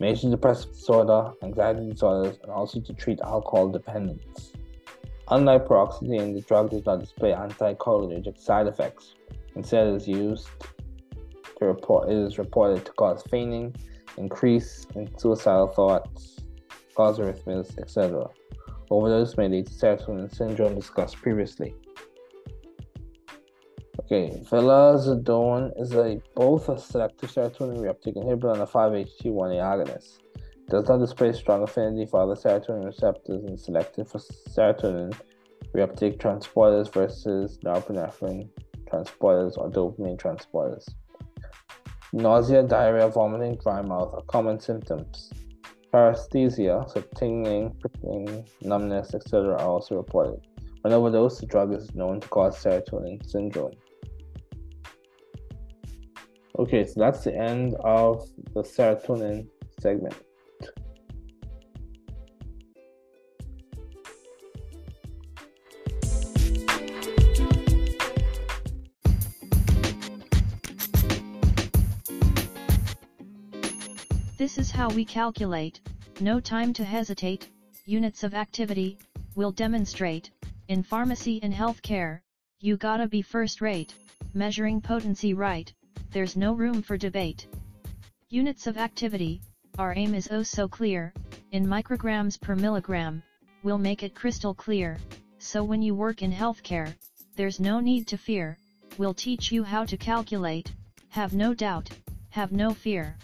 major depressive disorder, anxiety disorders, and also to treat alcohol dependence. Unlike paroxetine, the drug does not display anticholinergic side effects. Instead, it is reported to cause fainting, increase in suicidal thoughts, cause arrhythmias, etc. Overdose may lead to serotonin syndrome discussed previously. Okay, vilazodone is both a selective serotonin reuptake inhibitor and a 5-HT1A agonist. It does not display strong affinity for other serotonin receptors and is selective for serotonin reuptake transporters versus norepinephrine transporters or dopamine transporters. Nausea, diarrhea, vomiting, dry mouth are common symptoms. Paresthesia, so tingling, prickling, numbness, etc. are also reported. When overdosed, the drug is known to cause serotonin syndrome. Okay, so that's the end of the serotonin segment. This is how we calculate, no time to hesitate, units of activity, we'll demonstrate, in pharmacy and healthcare, you gotta be first rate, measuring potency right, there's no room for debate. Units of activity, our aim is oh so clear, in micrograms per milligram, we'll make it crystal clear, so when you work in healthcare, there's no need to fear, we'll teach you how to calculate, have no doubt, have no fear.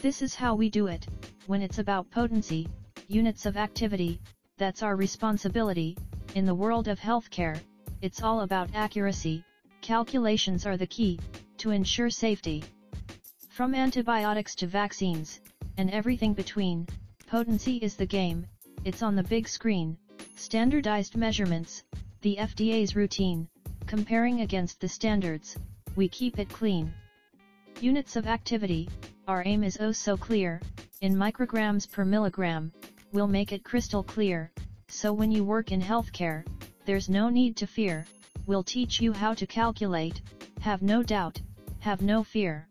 This is how we do it, when it's about potency, units of activity, that's our responsibility, in the world of healthcare, it's all about accuracy, calculations are the key, to ensure safety. From antibiotics to vaccines, and everything between, potency is the game, it's on the big screen, standardized measurements, the FDA's routine, comparing against the standards, we keep it clean. Units of activity, our aim is oh so clear, in micrograms per milligram, we'll make it crystal clear, so when you work in healthcare, there's no need to fear, we'll teach you how to calculate, have no doubt, have no fear.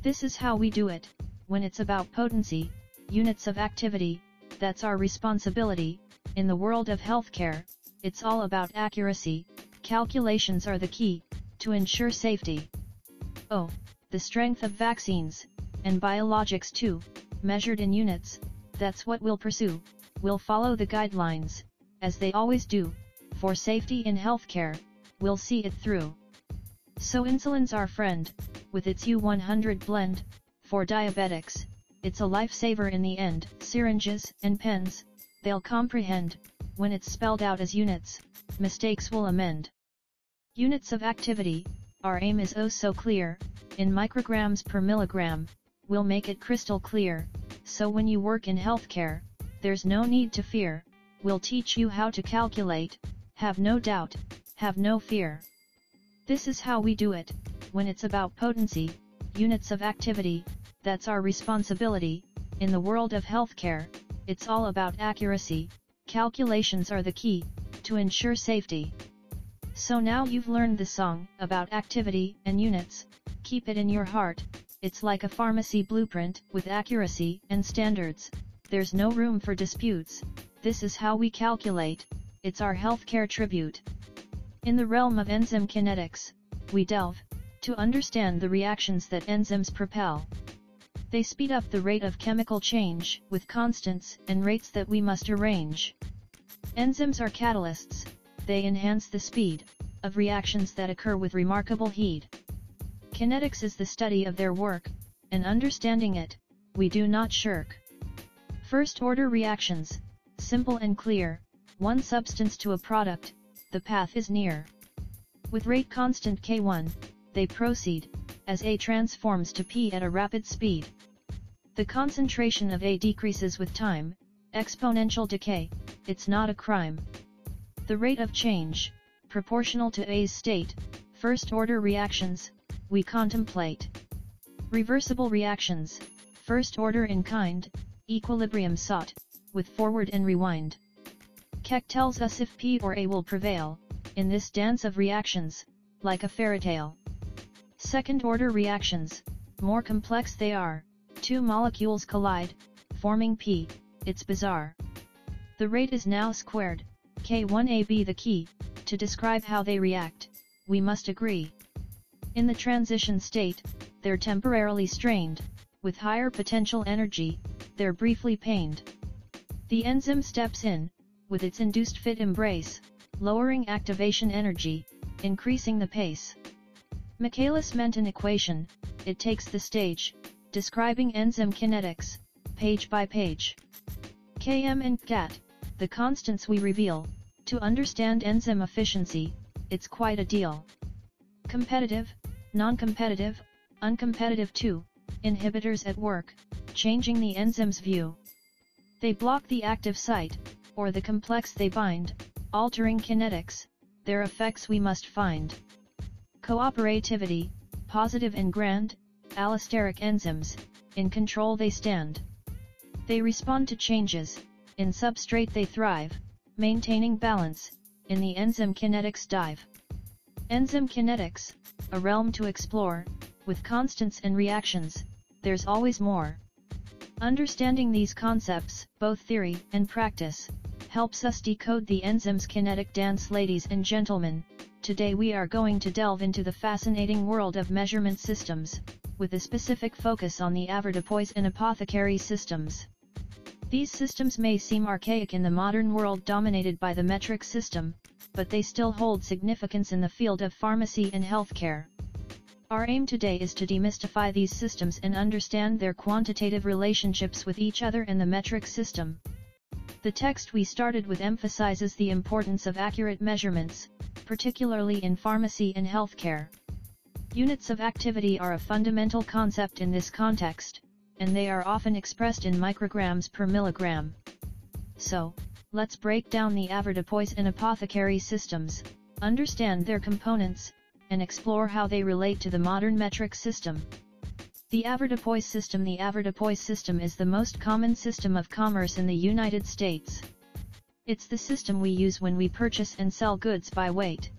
This is how we do it, when it's about potency, units of activity, that's our responsibility, in the world of healthcare, it's all about accuracy, calculations are the key, to ensure safety. Oh, the strength of vaccines, and biologics too, measured in units, that's what we'll pursue, we'll follow the guidelines, as they always do, for safety in healthcare, we'll see it through. So insulin's our friend, with its U100 blend, for diabetics, it's a lifesaver in the end, syringes and pens, they'll comprehend, when it's spelled out as units, mistakes will amend. Units of activity, our aim is oh so clear, in micrograms per milligram, we'll make it crystal clear, so when you work in healthcare, there's no need to fear, we'll teach you how to calculate, have no doubt, have no fear. This is how we do it, when it's about potency, units of activity, that's our responsibility, in the world of healthcare, it's all about accuracy, calculations are the key, to ensure safety. So now you've learned the song, about activity and units, keep it in your heart, it's like a pharmacy blueprint, with accuracy and standards, there's no room for disputes, this is how we calculate, it's our healthcare tribute. In the realm of enzyme kinetics, we delve, to understand the reactions that enzymes propel. They speed up the rate of chemical change, with constants and rates that we must arrange. Enzymes are catalysts, they enhance the speed, of reactions that occur with remarkable heed. Kinetics is the study of their work, and understanding it, we do not shirk. First-order reactions, simple and clear, one substance to a product, the path is near. With rate constant K1, they proceed, as A transforms to P at a rapid speed. The concentration of A decreases with time, exponential decay, it's not a crime. The rate of change, proportional to A's state, first-order reactions, we contemplate. Reversible reactions, first order in kind, equilibrium sought, with forward and rewind. Keck tells us if P or A will prevail, in this dance of reactions, like a fairytale. Second-order reactions, more complex they are, two molecules collide, forming P, it's bizarre. The rate is now squared, K1AB the key, to describe how they react, we must agree. In the transition state, they're temporarily strained, with higher potential energy, they're briefly pained. The enzyme steps in, with its induced fit embrace, lowering activation energy, increasing the pace. Michaelis-Menten equation, it takes the stage, describing enzyme kinetics, page by page. Km and Cat, the constants we reveal, to understand enzyme efficiency, it's quite a deal. Competitive, non-competitive, uncompetitive too, inhibitors at work, changing the enzyme's view. They block the active site, or the complex they bind, altering kinetics, their effects we must find. Cooperativity, positive and grand, allosteric enzymes, in control they stand. They respond to changes, in substrate they thrive, maintaining balance, in the enzyme kinetics dive. Enzyme kinetics, a realm to explore, with constants and reactions, there's always more. Understanding these concepts, both theory and practice, helps us decode the enzyme's kinetic dance. Ladies and gentlemen, today we are going to delve into the fascinating world of measurement systems, with a specific focus on the avoirdupois and apothecary systems. These systems may seem archaic in the modern world dominated by the metric system, but they still hold significance in the field of pharmacy and healthcare. Our aim today is to demystify these systems and understand their quantitative relationships with each other and the metric system. The text we started with emphasizes the importance of accurate measurements, particularly in pharmacy and healthcare. Units of activity are a fundamental concept in this context, and they are often expressed in micrograms per milligram. So, let's break down the avoirdupois and apothecary systems, understand their components, and explore how they relate to the modern metric system. The avoirdupois system. The avoirdupois system is the most common system of commerce in the United States. It's the system we use when we purchase and sell goods by weight.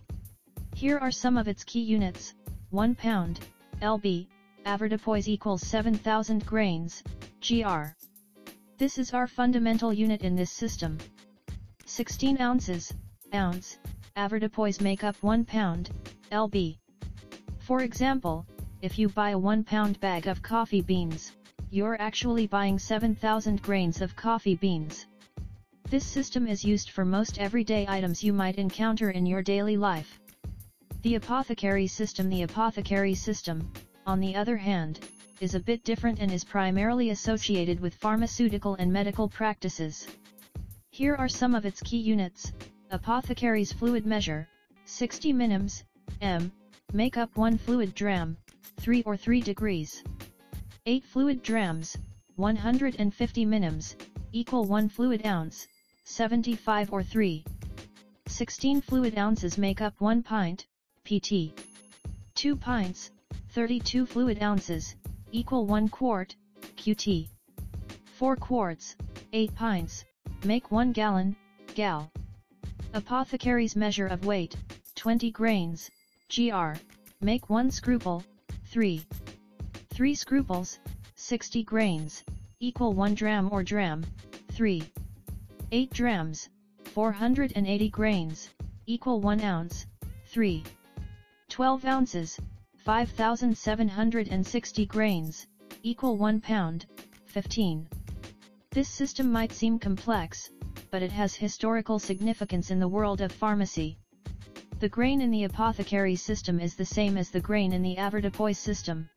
Here are some of its key units: 1 pound, lb, avoirdupois equals 7,000 grains, gr. This is our fundamental unit in this system. 16 ounces, ounce, avoirdupois make up 1 pound, lb. For example, if you buy a 1-pound bag of coffee beans, you're actually buying 7,000 grains of coffee beans. This system is used for most everyday items you might encounter in your daily life. The apothecary system. The apothecary system, on the other hand, is a bit different and is primarily associated with pharmaceutical and medical practices. Here are some of its key units: apothecary's fluid measure, 60 minims, m, make up 1 fluid dram, 3 or 3 degrees. 8 fluid drams, 150 minims, equal 1 fluid ounce, 75 or 3. 16 fluid ounces make up 1 pint, pt. 2 pints, 32 fluid ounces, equal 1 quart, qt. 4 quarts, 8 pints, make 1 gallon, gal. Apothecary's measure of weight, 20 grains, gr, make 1 scruple, 3 scruples, 60 grains, equal 1 dram or dram, 3. 8 drams, 480 grains, equal 1 ounce, 3. 12 ounces, 5,760 grains, equal 1 pound, 15. This system might seem complex, but it has historical significance in the world of pharmacy. The grain in the apothecary system is the same as the grain in the avoirdupois system.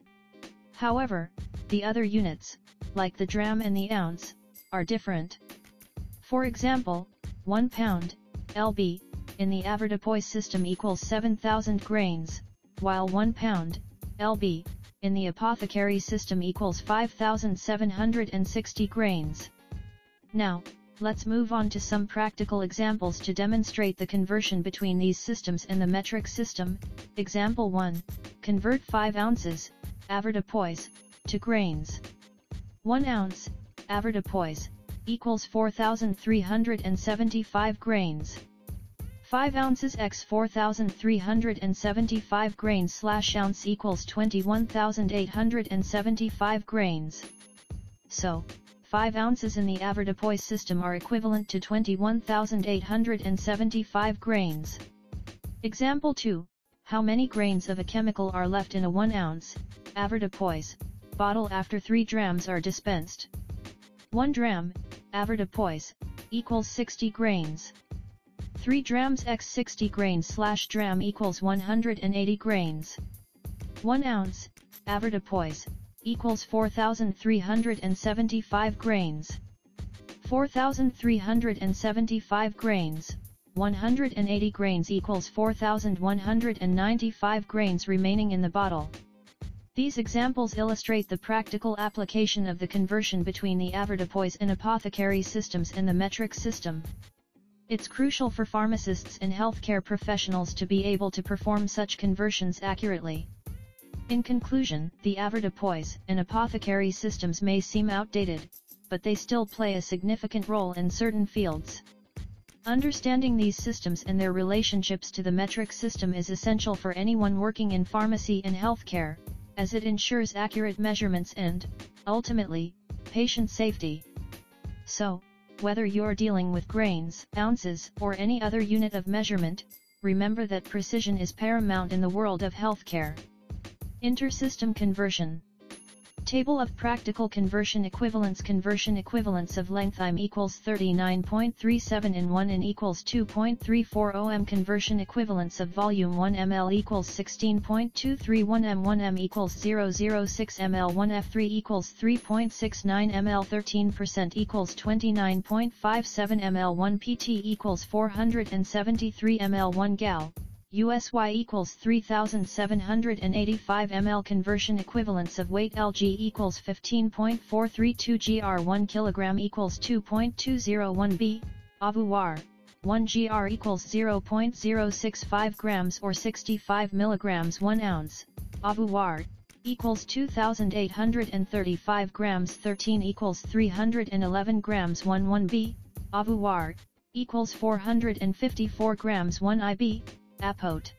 However, the other units, like the dram and the ounce, are different. For example, 1 pound, lb, in the avoirdupois system equals 7,000 grains, while 1 pound, lb, in the apothecary system equals 5,760 grains. Now, let's move on to some practical examples to demonstrate the conversion between these systems and the metric system. Example 1, convert 5 ounces, avoirdupois, to grains. 1 ounce, avoirdupois, equals 4,375 grains. 5 ounces x 4,375 grains / ounce equals 21,875 grains. So, 5 ounces in the avoirdupois system are equivalent to 21,875 grains. Example 2, how many grains of a chemical are left in a 1 ounce, avoirdupois, bottle after 3 drams are dispensed? 1 dram, avoirdupois, equals 60 grains. 3 drams x 60 grains / dram equals 180 grains. 1 ounce, avoirdupois, equals 4,375 grains. 4,375 grains, 180 grains equals 4,195 grains remaining in the bottle. These examples illustrate the practical application of the conversion between the avoirdupois and apothecary systems and the metric system. It's crucial for pharmacists and healthcare professionals to be able to perform such conversions accurately. In conclusion, the avoirdupois and apothecary systems may seem outdated, but they still play a significant role in certain fields. Understanding these systems and their relationships to the metric system is essential for anyone working in pharmacy and healthcare, as it ensures accurate measurements and, ultimately, patient safety. So, whether you're dealing with grains, ounces, or any other unit of measurement, remember that precision is paramount in the world of healthcare. Intersystem conversion. Table of practical conversion equivalence. Conversion equivalence of length m equals 39.37 in 1 and equals 2.340 m. Conversion equivalence of volume 1 ml equals 16.231 m. 1 m equals 0.06 ml. 1 f3 equals 3.69 ml. 13% equals 29.57 ml. 1 pt equals 473 ml. 1 gal USY equals 3,785 ml. Conversion equivalence of weight LG equals 15.432 gr. 1 kg equals 2.201 b, avoirdupois, 1 gr equals 0.065 grams or 65 milligrams. 1 ounce, avoirdupois, equals 2,835 grams. 13 equals 311 grams. 1 b, avoirdupois, equals 454 grams. 1 ib, apote,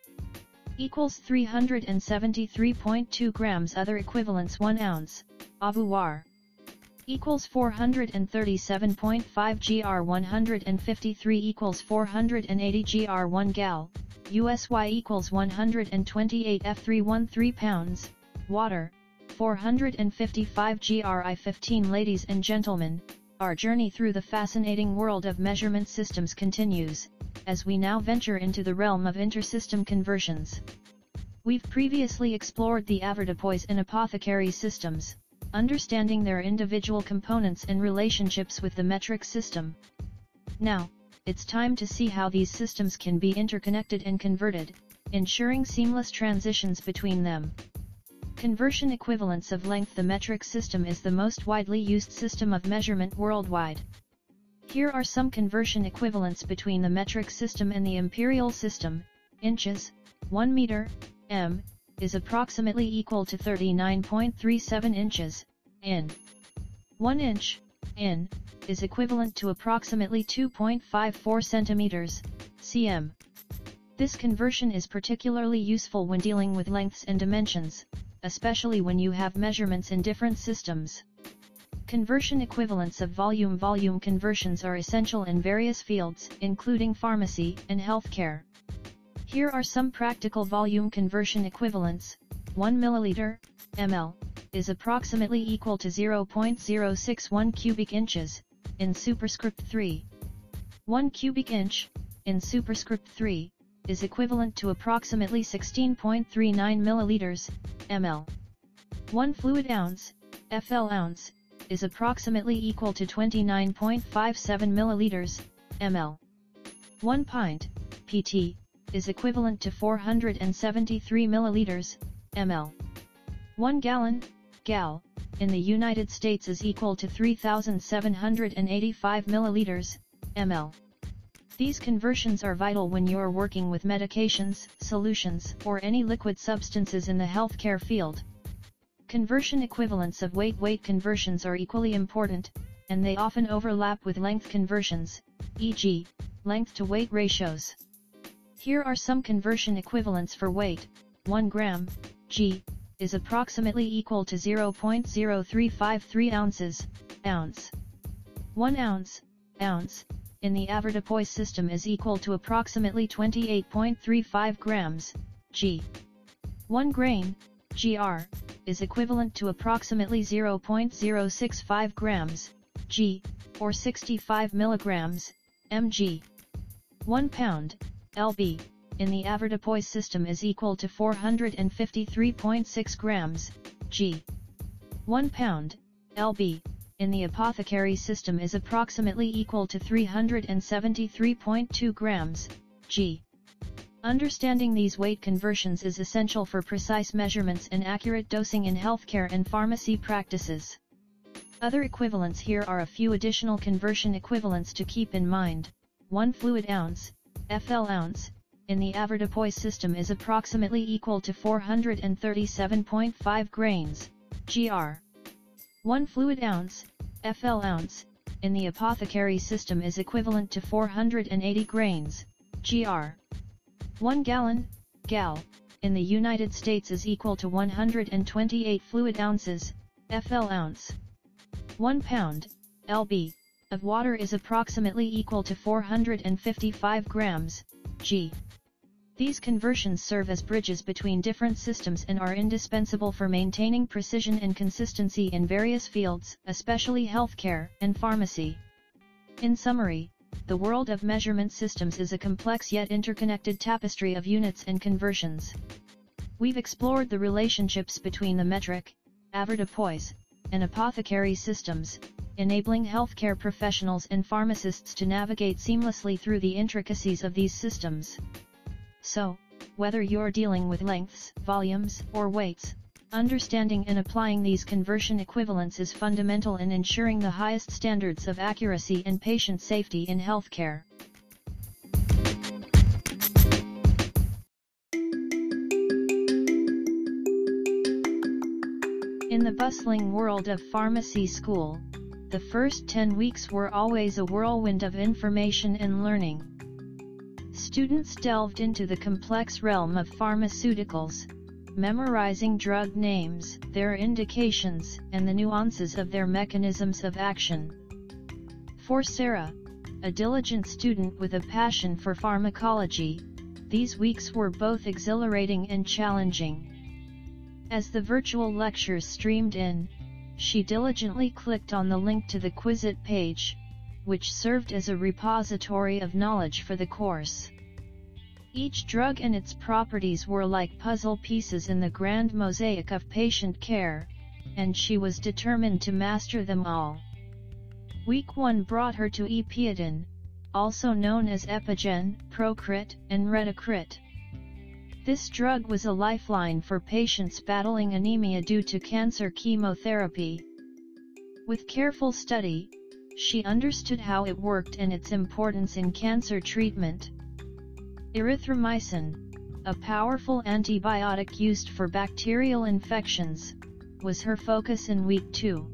equals 373.2 grams. Other equivalents. 1 ounce, avoirdupois, equals 437.5 gr. 153 equals 480 gr. 1 gal USY equals 128 f313 pounds, water, 455 gr. I15. Ladies and gentlemen, our journey through the fascinating world of measurement systems continues, as we now venture into the realm of intersystem conversions. We've previously explored the avoirdupois and apothecary systems, understanding their individual components and relationships with the metric system. Now, it's time to see how these systems can be interconnected and converted, ensuring seamless transitions between them. Conversion equivalence of length. The metric system is the most widely used system of measurement worldwide. Here are some conversion equivalents between the metric system and the imperial system. Inches, 1 meter, m, is approximately equal to 39.37 inches, in. 1 inch, in, is equivalent to approximately 2.54 centimeters, cm. This conversion is particularly useful when dealing with lengths and dimensions, especially when you have measurements in different systems. Conversion equivalence of volume. Volume conversions are essential in various fields, including pharmacy and healthcare. Here are some practical volume conversion equivalents. 1 milliliter, ml, is approximately equal to 0.061 cubic inches, in superscript 3. 1 cubic inch, in superscript 3, is equivalent to approximately 16.39 milliliters, ml. 1 fluid ounce, FL ounce, is approximately equal to 29.57 milliliters, ml. 1 pint, PT, is equivalent to 473 milliliters, ml. 1 gallon, gal, in the United States is equal to 3,785 milliliters, ml. These conversions are vital when you are working with medications, solutions, or any liquid substances in the healthcare field. Conversion equivalents of weight-weight conversions are equally important, and they often overlap with length conversions, e.g., length-to-weight ratios. Here are some conversion equivalents for weight. 1 gram, g, is approximately equal to 0.0353 ounces, ounce. 1 ounce, ounce, in the avoirdupois system is equal to approximately 28.35 grams, g. 1 grain, gr, is equivalent to approximately 0.065 grams, g, or 65 milligrams, mg. 1 pound, lb, in the avoirdupois system is equal to 453.6 grams, g. 1 pound, lb, in the apothecary system is approximately equal to 373.2 grams, g. Understanding these weight conversions is essential for precise measurements and accurate dosing in healthcare and pharmacy practices. Other equivalents here are a few additional conversion equivalents to keep in mind. 1 fluid ounce, FL ounce, in the avoirdupois system is approximately equal to 437.5 grains, gr. 1 fluid ounce, FL ounce, in the apothecary system is equivalent to 480 grains, gr. 1 gallon, gal, in the United States is equal to 128 fluid ounces, FL ounce. 1 pound, lb, of water is approximately equal to 455 grams, g. These conversions serve as bridges between different systems and are indispensable for maintaining precision and consistency in various fields, especially healthcare and pharmacy. In summary, the world of measurement systems is a complex yet interconnected tapestry of units and conversions. We've explored the relationships between the metric, avoirdupois, and apothecary systems, enabling healthcare professionals and pharmacists to navigate seamlessly through the intricacies of these systems. So, whether you're dealing with lengths, volumes, or weights, understanding and applying these conversion equivalents is fundamental in ensuring the highest standards of accuracy and patient safety in healthcare. In the bustling world of pharmacy school, the first 10 weeks were always a whirlwind of information and learning. Students delved into the complex realm of pharmaceuticals, memorizing drug names, their indications, and the nuances of their mechanisms of action. For Sarah, a diligent student with a passion for pharmacology, these weeks were both exhilarating and challenging. As the virtual lectures streamed in, she diligently clicked on the link to the Quizlet page, which served as a repository of knowledge for the course. Each drug and its properties were like puzzle pieces in the grand mosaic of patient care, and she was determined to master them all. Week 1 brought her to Epiodin, also known as Epigen, Procrit, and Retacrit. This drug was a lifeline for patients battling anemia due to cancer chemotherapy. With careful study, she understood how it worked and its importance in cancer treatment. Erythromycin, a powerful antibiotic used for bacterial infections, was her focus in week 2.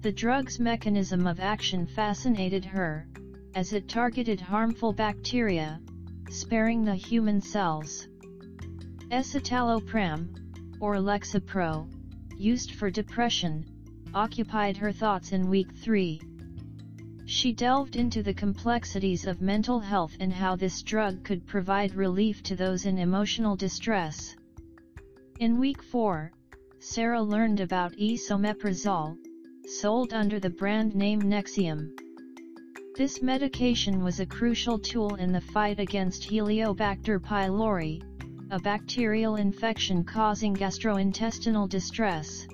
The drug's mechanism of action fascinated her, as it targeted harmful bacteria, sparing the human cells. Escitalopram, or Lexapro, used for depression, occupied her thoughts in week 3. She delved into the complexities of mental health and how this drug could provide relief to those in emotional distress. In week 4, Sarah learned about esomeprazole, sold under the brand name Nexium. This medication was a crucial tool in the fight against Heliobacter pylori, a bacterial infection causing gastrointestinal distress.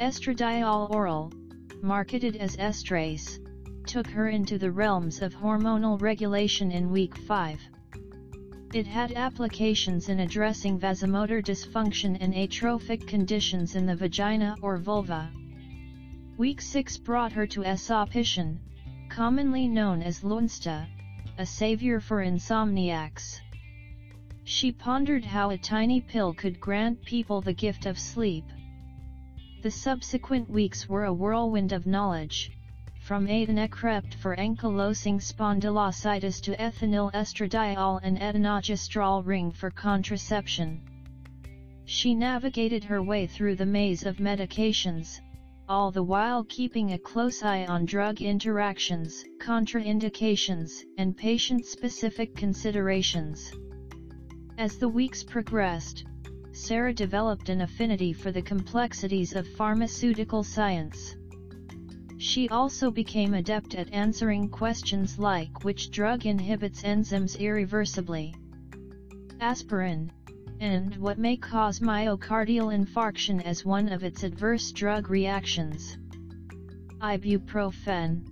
Estradiol oral, marketed as Estrace, took her into the realms of hormonal regulation in week 5. It had applications in addressing vasomotor dysfunction and atrophic conditions in the vagina or vulva. Week 6 brought her to esophagean, commonly known as Lunsta, a savior for insomniacs. She pondered how a tiny pill could grant people the gift of sleep. The subsequent weeks were a whirlwind of knowledge, from adenacrept for ankylosing spondylocytis to ethinyl estradiol and etinogestrel ring for contraception. She navigated her way through the maze of medications, all the while keeping a close eye on drug interactions, contraindications, and patient-specific considerations. As the weeks progressed, Sarah developed an affinity for the complexities of pharmaceutical science. She also became adept at answering questions like which drug inhibits enzymes irreversibly, aspirin, and what may cause myocardial infarction as one of its adverse drug reactions, ibuprofen.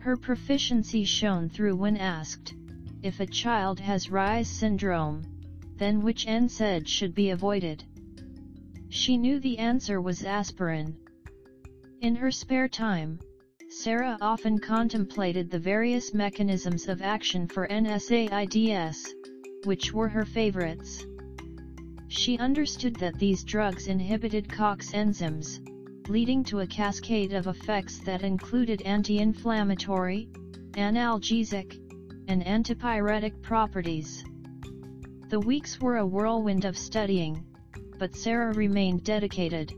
Her proficiency shone through when asked, if a child has Reyes syndrome, then which NSAID should be avoided? She knew the answer was aspirin. In her spare time, Sarah often contemplated the various mechanisms of action for NSAIDs, which were her favorites. She understood that these drugs inhibited COX enzymes, leading to a cascade of effects that included anti-inflammatory, analgesic, and antipyretic properties. The weeks were a whirlwind of studying, but Sarah remained dedicated.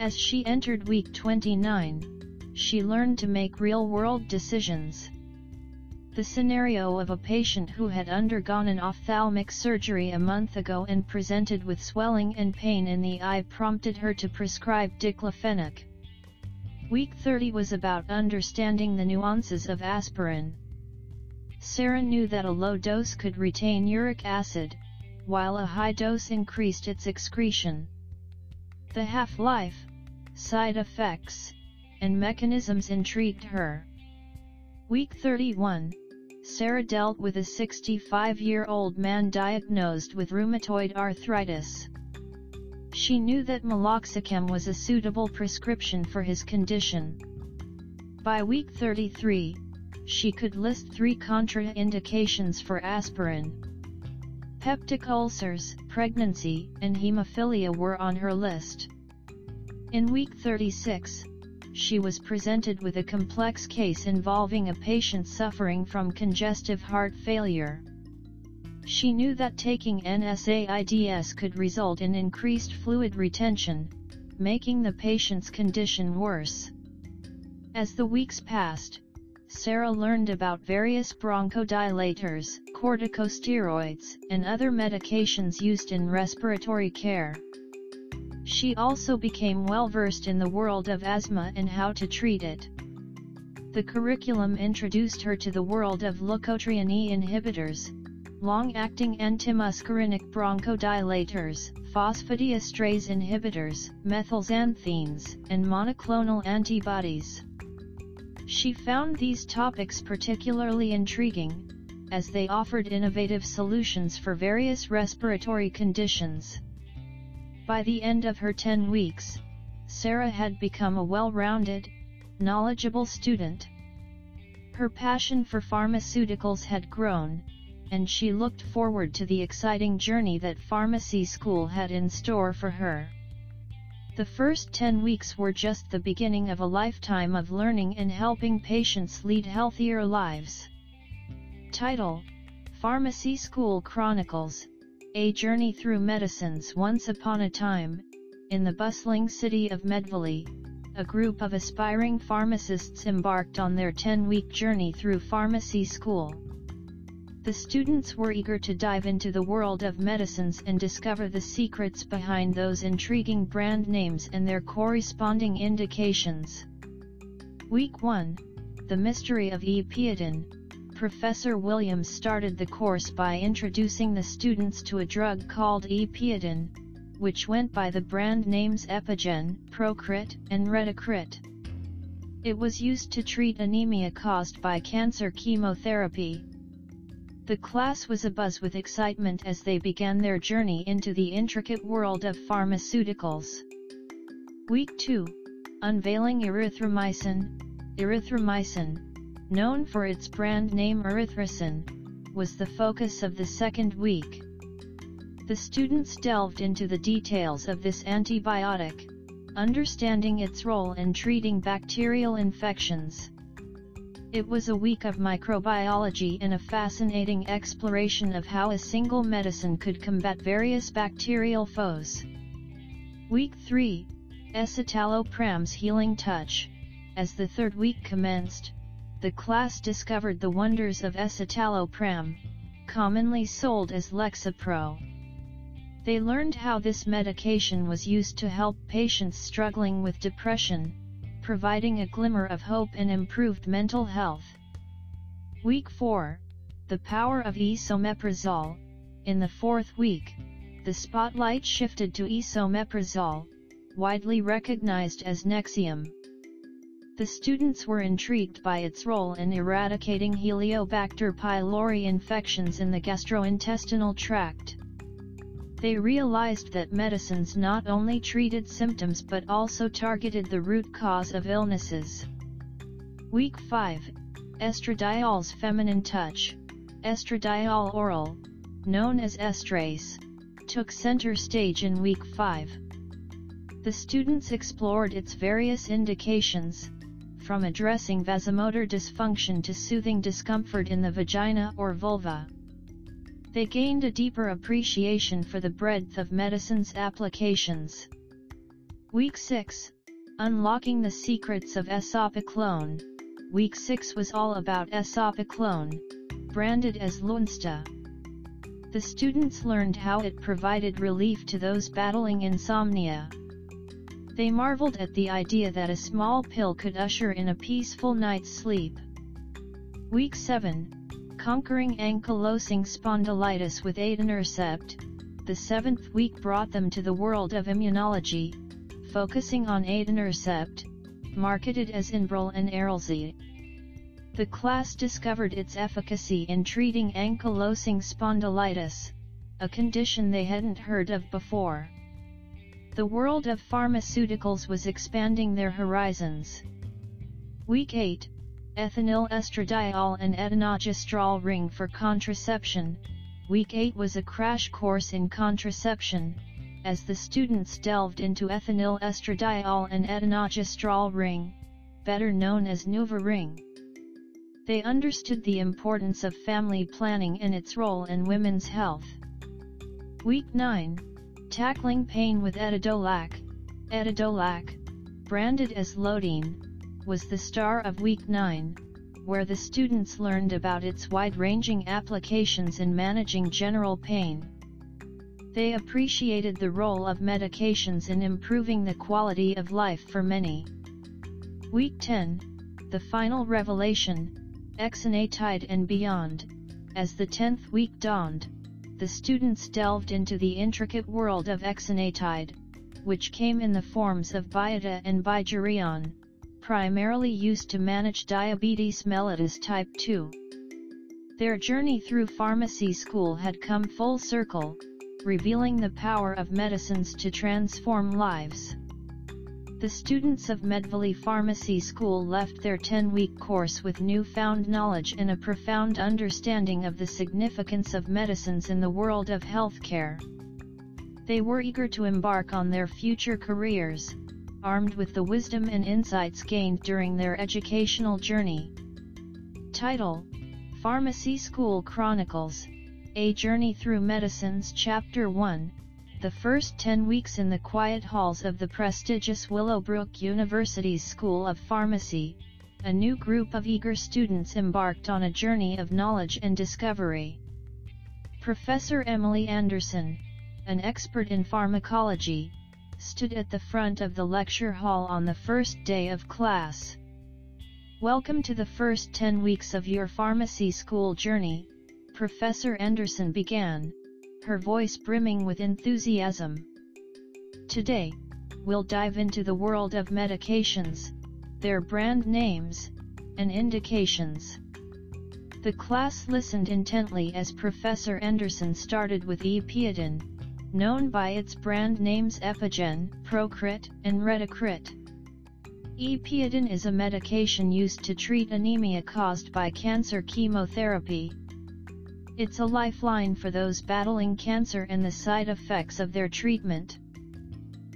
As she entered week 29, she learned to make real-world decisions. The scenario of a patient who had undergone an ophthalmic surgery a month ago and presented with swelling and pain in the eye prompted her to prescribe diclofenac. Week 30 was about understanding the nuances of aspirin. Sarah knew that a low dose could retain uric acid, while a high dose increased its excretion. The half-life, side effects, and mechanisms intrigued her. Week 31, Sarah dealt with a 65-year-old man diagnosed with rheumatoid arthritis. She knew that meloxicam was a suitable prescription for his condition. By week 33, she could list 3 contraindications for aspirin. Peptic ulcers, pregnancy, and hemophilia were on her list. In week 36, she was presented with a complex case involving a patient suffering from congestive heart failure. She knew that taking NSAIDs could result in increased fluid retention, making the patient's condition worse. As the weeks passed, Sarah learned about various bronchodilators, corticosteroids, and other medications used in respiratory care. She also became well-versed in the world of asthma and how to treat it. The curriculum introduced her to the world of leukotriene inhibitors, long-acting antimuscarinic bronchodilators, phosphodiesterase inhibitors, methylxanthines, and monoclonal antibodies. She found these topics particularly intriguing, as they offered innovative solutions for various respiratory conditions. By the end of her 10 weeks, Sarah had become a well-rounded, knowledgeable student. Her passion for pharmaceuticals had grown, and she looked forward to the exciting journey that pharmacy school had in store for her. The first 10 weeks were just the beginning of a lifetime of learning and helping patients lead healthier lives. Title: Pharmacy School Chronicles: A Journey Through Medicines. Once upon a time, in the bustling city of Medvalley, a group of aspiring pharmacists embarked on their 10-week journey through pharmacy school. The students were eager to dive into the world of medicines and discover the secrets behind those intriguing brand names and their corresponding indications. Week 1, The Mystery of E. Pietin, Professor Williams started the course by introducing the students to a drug called E. Pietin, which went by the brand names Epigen, Procrit, and Retacrit. It was used to treat anemia caused by cancer chemotherapy. The class was abuzz with excitement as they began their journey into the intricate world of pharmaceuticals. Week 2, Unveiling Erythromycin. Erythromycin, known for its brand name erythrocin, was the focus of the second week. The students delved into the details of this antibiotic, understanding its role in treating bacterial infections. It was a week of microbiology and a fascinating exploration of how a single medicine could combat various bacterial foes. Week 3, Escitalopram's Healing Touch. As the third week commenced, the class discovered the wonders of escitalopram, commonly sold as Lexapro. They learned how this medication was used to help patients struggling with depression, providing a glimmer of hope and improved mental health. Week 4, The Power of Esomeprazole. In the fourth week, the spotlight shifted to esomeprazole, widely recognized as Nexium. The students were intrigued by its role in eradicating Heliobacter pylori infections in the gastrointestinal tract. They realized that medicines not only treated symptoms but also targeted the root cause of illnesses. Week 5, Estradiol's Feminine Touch. Estradiol oral, known as estrace, took center stage in week 5. The students explored its various indications, from addressing vasomotor dysfunction to soothing discomfort in the vagina or vulva. They gained a deeper appreciation for the breadth of medicine's applications. Week 6, Unlocking the Secrets of Esopiclone. Week 6 was all about esopiclone, branded as Lunsta. The students learned how it provided relief to those battling insomnia. They marveled at the idea that a small pill could usher in a peaceful night's sleep. Week 7, Conquering Ankylosing Spondylitis with Adanercept. The seventh week brought them to the world of immunology, focusing on Adanercept, marketed as Enbrel and Erelzi. The class discovered its efficacy in treating ankylosing spondylitis, a condition they hadn't heard of before. The world of pharmaceuticals was expanding their horizons. Week 8, Ethinyl estradiol and etinogestrel ring for contraception. Week 8 was a crash course in contraception, as the students delved into ethinyl estradiol and etinogestrel ring, better known as NuvaRing. They understood the importance of family planning and its role in women's health. Week 9, Tackling Pain with Etidolac. Etidolac, branded as Lodine, was the star of Week 9, where the students learned about its wide-ranging applications in managing general pain. They appreciated the role of medications in improving the quality of life for many. Week 10, The Final Revelation, Exenatide and Beyond. As the 10th week dawned, the students delved into the intricate world of exenatide, which came in the forms of Byetta and Bydureon, primarily used to manage diabetes mellitus type 2. Their journey through pharmacy school had come full circle, revealing the power of medicines to transform lives. The students of Medvalley Pharmacy School left their 10-week course with newfound knowledge and a profound understanding of the significance of medicines in the world of healthcare. They were eager to embark on their future careers, armed with the wisdom and insights gained during their educational journey. Title: Pharmacy School Chronicles, A Journey Through Medicines. Chapter 1, The First 10 Weeks in the Quiet Halls of the Prestigious Willowbrook University's School of Pharmacy. A new group of eager students embarked on a journey of knowledge and discovery. Professor Emily Anderson, an expert in pharmacology, stood at the front of the lecture hall on the first day of class. Welcome to the first 10 weeks of your pharmacy school journey, Professor Anderson began, her voice brimming with enthusiasm. Today, we'll dive into the world of medications, their brand names, and indications. The class listened intently as Professor Anderson started with Epiodin, known by its brand names Epigen, Procrit, and Retacrit. Epiodin is a medication used to treat anemia caused by cancer chemotherapy. It's a lifeline for those battling cancer and the side effects of their treatment.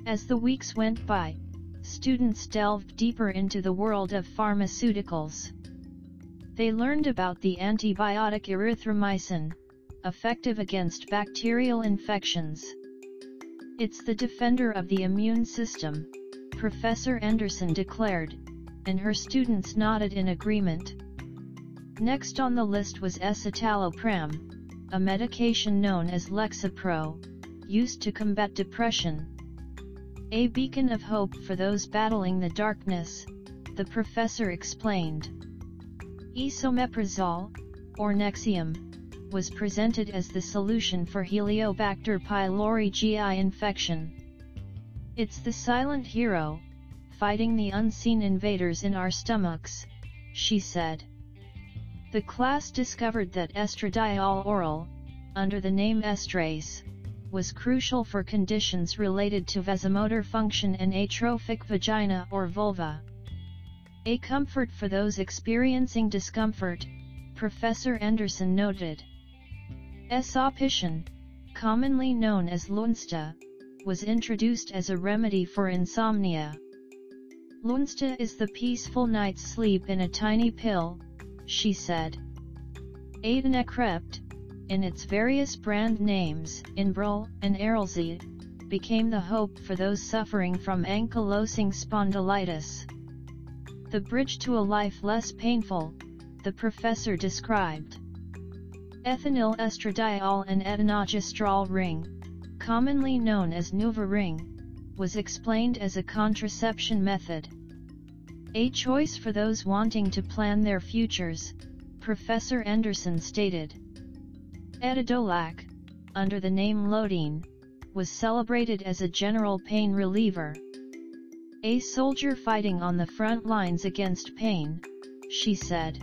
As the weeks went by, students delved deeper into the world of pharmaceuticals. They learned about the antibiotic erythromycin, effective against bacterial infections. It's the defender of the immune system, Professor Anderson declared, and her students nodded in agreement. Next on the list was escitalopram, a medication known as Lexapro, used to combat depression. A beacon of hope for those battling the darkness, the professor explained. Esomeprazole, or Nexium, was presented as the solution for Heliobacter pylori GI infection. It's the silent hero, fighting the unseen invaders in our stomachs, she said. The class discovered that estradiol oral, under the name Estrace, was crucial for conditions related to vasomotor function and atrophic vagina or vulva. A comfort for those experiencing discomfort, Professor Anderson noted. Esopition, commonly known as Lunsta, was introduced as a remedy for insomnia. Lunsta is the peaceful night's sleep in a tiny pill, she said. Adenacrept, in its various brand names, Inbrel and Erelzi, became the hope for those suffering from ankylosing spondylitis. The bridge to a life less painful, the professor described. Ethinyl estradiol and etinogestrel ring, commonly known as NuvaRing, was explained as a contraception method. A choice for those wanting to plan their futures, Professor Anderson stated. Etidolac, under the name Lodine, was celebrated as a general pain reliever. A soldier fighting on the front lines against pain, she said.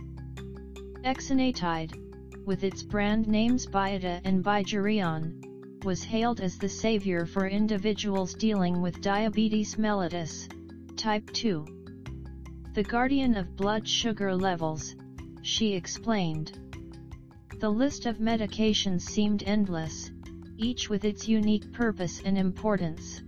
Exenatide, with its brand names Byetta and Bydureon, was hailed as the savior for individuals dealing with diabetes mellitus, type 2. The guardian of blood sugar levels, she explained. The list of medications seemed endless, each with its unique purpose and importance.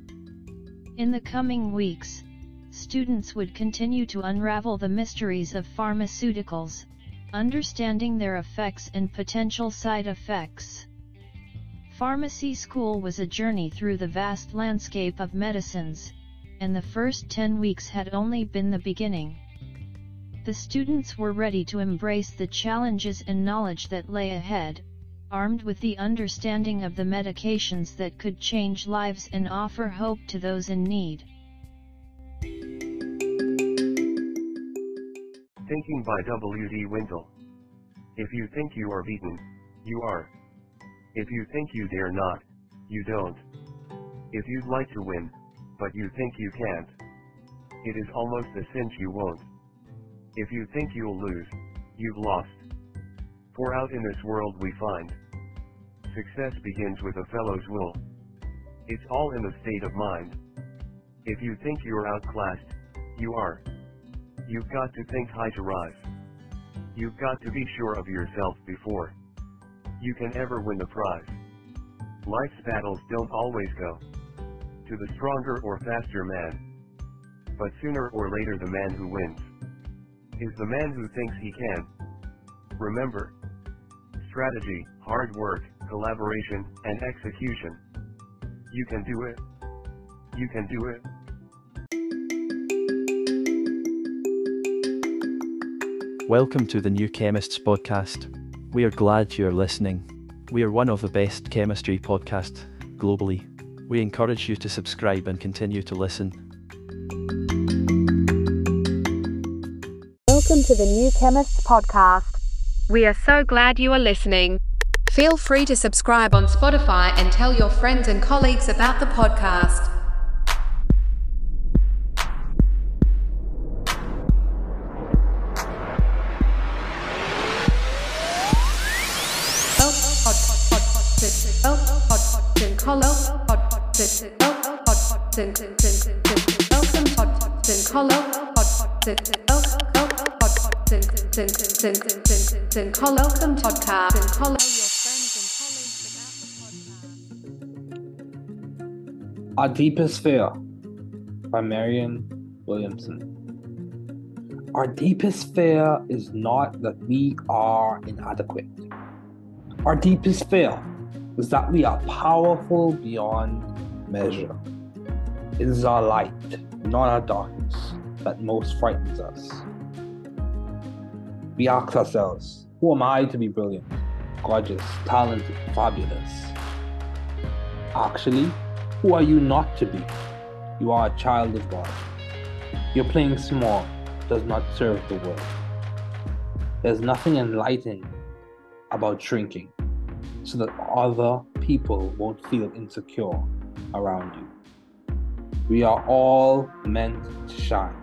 In the coming weeks, students would continue to unravel the mysteries of pharmaceuticals, understanding their effects and potential side effects. Pharmacy school was a journey through the vast landscape of medicines, and the first 10 weeks had only been the beginning. The students were ready to embrace the challenges and knowledge that lay ahead, armed with the understanding of the medications that could change lives and offer hope to those in need. Thinking by W.D. Wendell. If you think you are beaten, you are. If you think you dare not, you don't. If you'd like to win, but you think you can't, it is almost a cinch you won't. If you think you'll lose, you've lost. For out in this world we find success begins with a fellow's will. It's all in the state of mind. If you think you're outclassed, you are. You've got to think high to rise. You've got to be sure of yourself before you can ever win the prize. Life's battles don't always go to the stronger or faster man, but sooner or later the man who wins is the man who thinks he can. Remember, strategy, hard work, collaboration, and execution. You can do it. You can do it. Welcome to the New Chemists podcast. We are glad you are listening. We are one of the best chemistry podcasts globally. We encourage you to subscribe and continue to listen. Welcome to the New Chemists Podcast. We are so glad you are listening. Feel free to subscribe on Spotify and tell your friends and colleagues about the podcast. Our Deepest Fear by Marianne Williamson. Our deepest fear is not that we are inadequate. Our deepest fear is that we are powerful beyond measure. It is our light, not our darkness, that most frightens us. We ask ourselves, who am I to be brilliant, gorgeous, talented, fabulous? Actually, who are you not to be? You are a child of God. Your playing small does not serve the world. There's nothing enlightening about shrinking so that other people won't feel insecure around you. We are all meant to shine,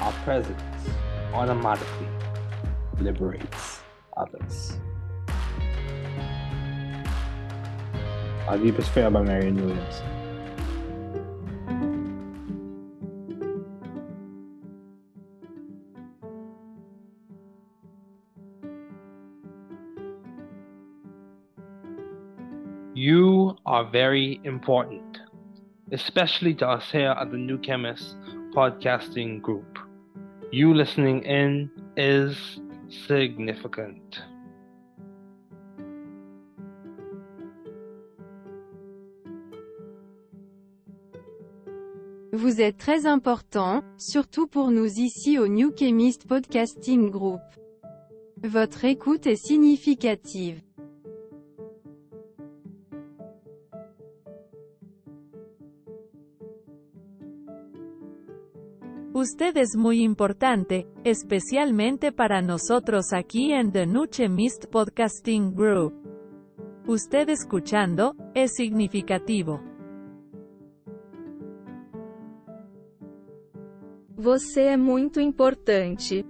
our presence automatically liberates others. Our Deepest Fear by Marianne Williamson. You are very important, especially to us here at the New Chemists Podcasting Group. You listening in is significant. Vous êtes très important, surtout pour nous ici au New Chemist Podcasting Group. Votre écoute est significative. Usted es muy importante, especialmente para nosotros aquí en The New Chemist Podcasting Group. Usted escuchando, es significativo. Você é muito importante,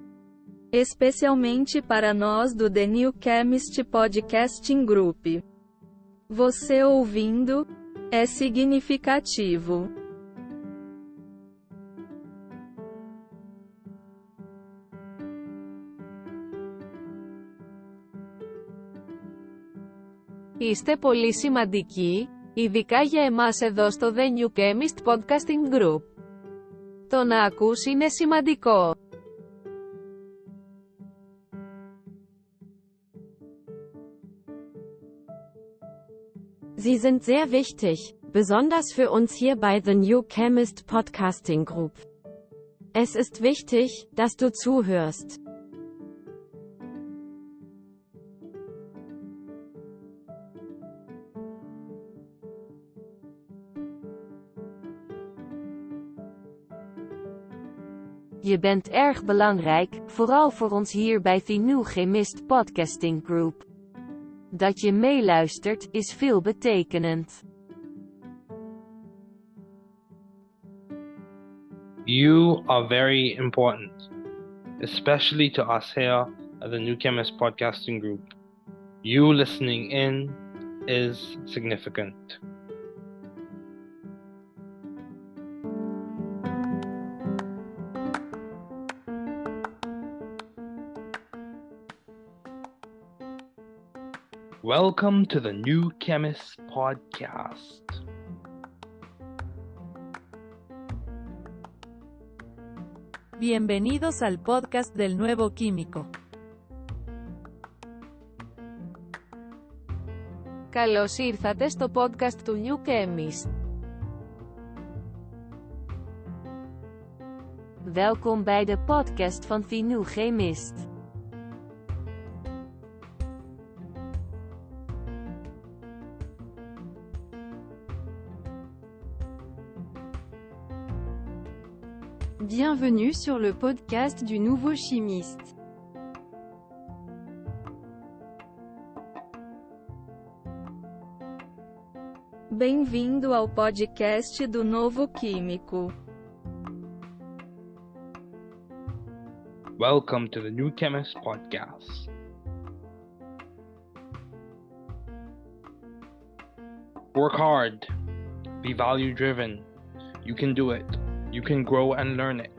especialmente para nós do The New Chemist Podcasting Group. Você ouvindo, é significativo. Είστε πολύ σημαντικοί, ειδικά για εμάς εδώ στο The New Chemist Podcasting Group. Το να ακούς είναι σημαντικό. Sie sind sehr wichtig, besonders für uns hier bei The New Chemist Podcasting Group. Es ist wichtig, dass du zuhörst. Je bent erg belangrijk, vooral voor ons hier bij The New Chemist Podcasting Group. Dat je meeluistert, is veelbetekenend. You are very important, especially to us here at the New Chemist Podcasting Group. You listening in is significant. Welcome to the New Chemist Podcast. Bienvenidos al podcast del Nuevo Químico. Καλώς ήρθατε στο podcast του New Chemist. Welkom bij de podcast van The New Chemist. Bienvenue sur le podcast du nouveau chimiste. Bem-vindo ao podcast do novo químico. Welcome to the New Chemist podcast. Work hard. Be value-driven. You can do it. You can grow and learn it.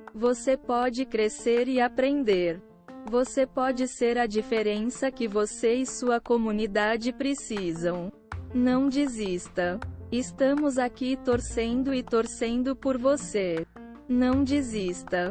Você pode crescer e aprender. Você pode ser a diferença que você e sua comunidade precisam. Não desista. Estamos aqui torcendo e torcendo por você. Não desista.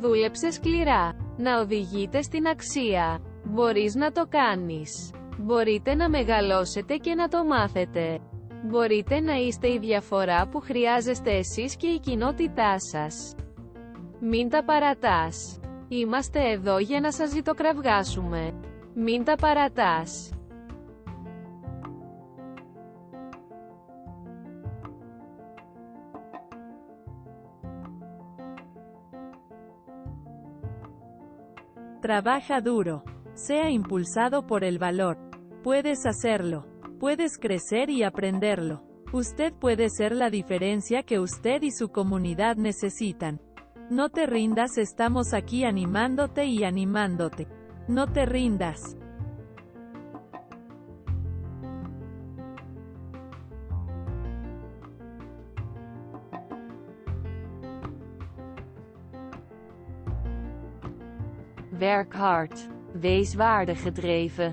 Δούλεψε σκληρά. Να οδηγείτε στην αξία. Μπορείς να το κάνεις. Μπορείτε να μεγαλώσετε και να το μάθετε. Μπορείτε να είστε η διαφορά που χρειάζεστε εσείς και η κοινότητά σας. Μην τα παρατάς. Είμαστε εδώ για να σας ζητοκραυγάσουμε. Μην τα παρατάς. Trabaja duro. Sea impulsado por el valor. Puedes hacerlo. Puedes crecer y aprenderlo. Usted puede ser la diferencia que usted y su comunidad necesitan. No te rindas, estamos aquí animándote y animándote. No te rindas. Werk hard. Wees waardegedreven.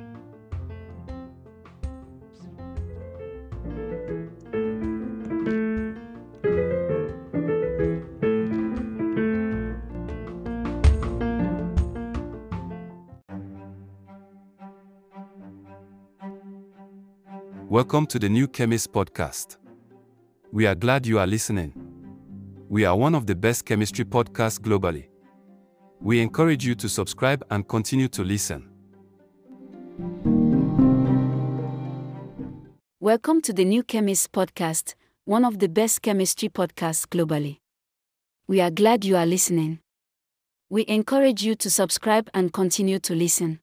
Welcome to the New Chemist podcast. We are glad you are listening. We are one of the best chemistry podcasts globally. We encourage you to subscribe and continue to listen. Welcome to the New Chemist Podcast, one of the best chemistry podcasts globally. We are glad you are listening. We encourage you to subscribe and continue to listen.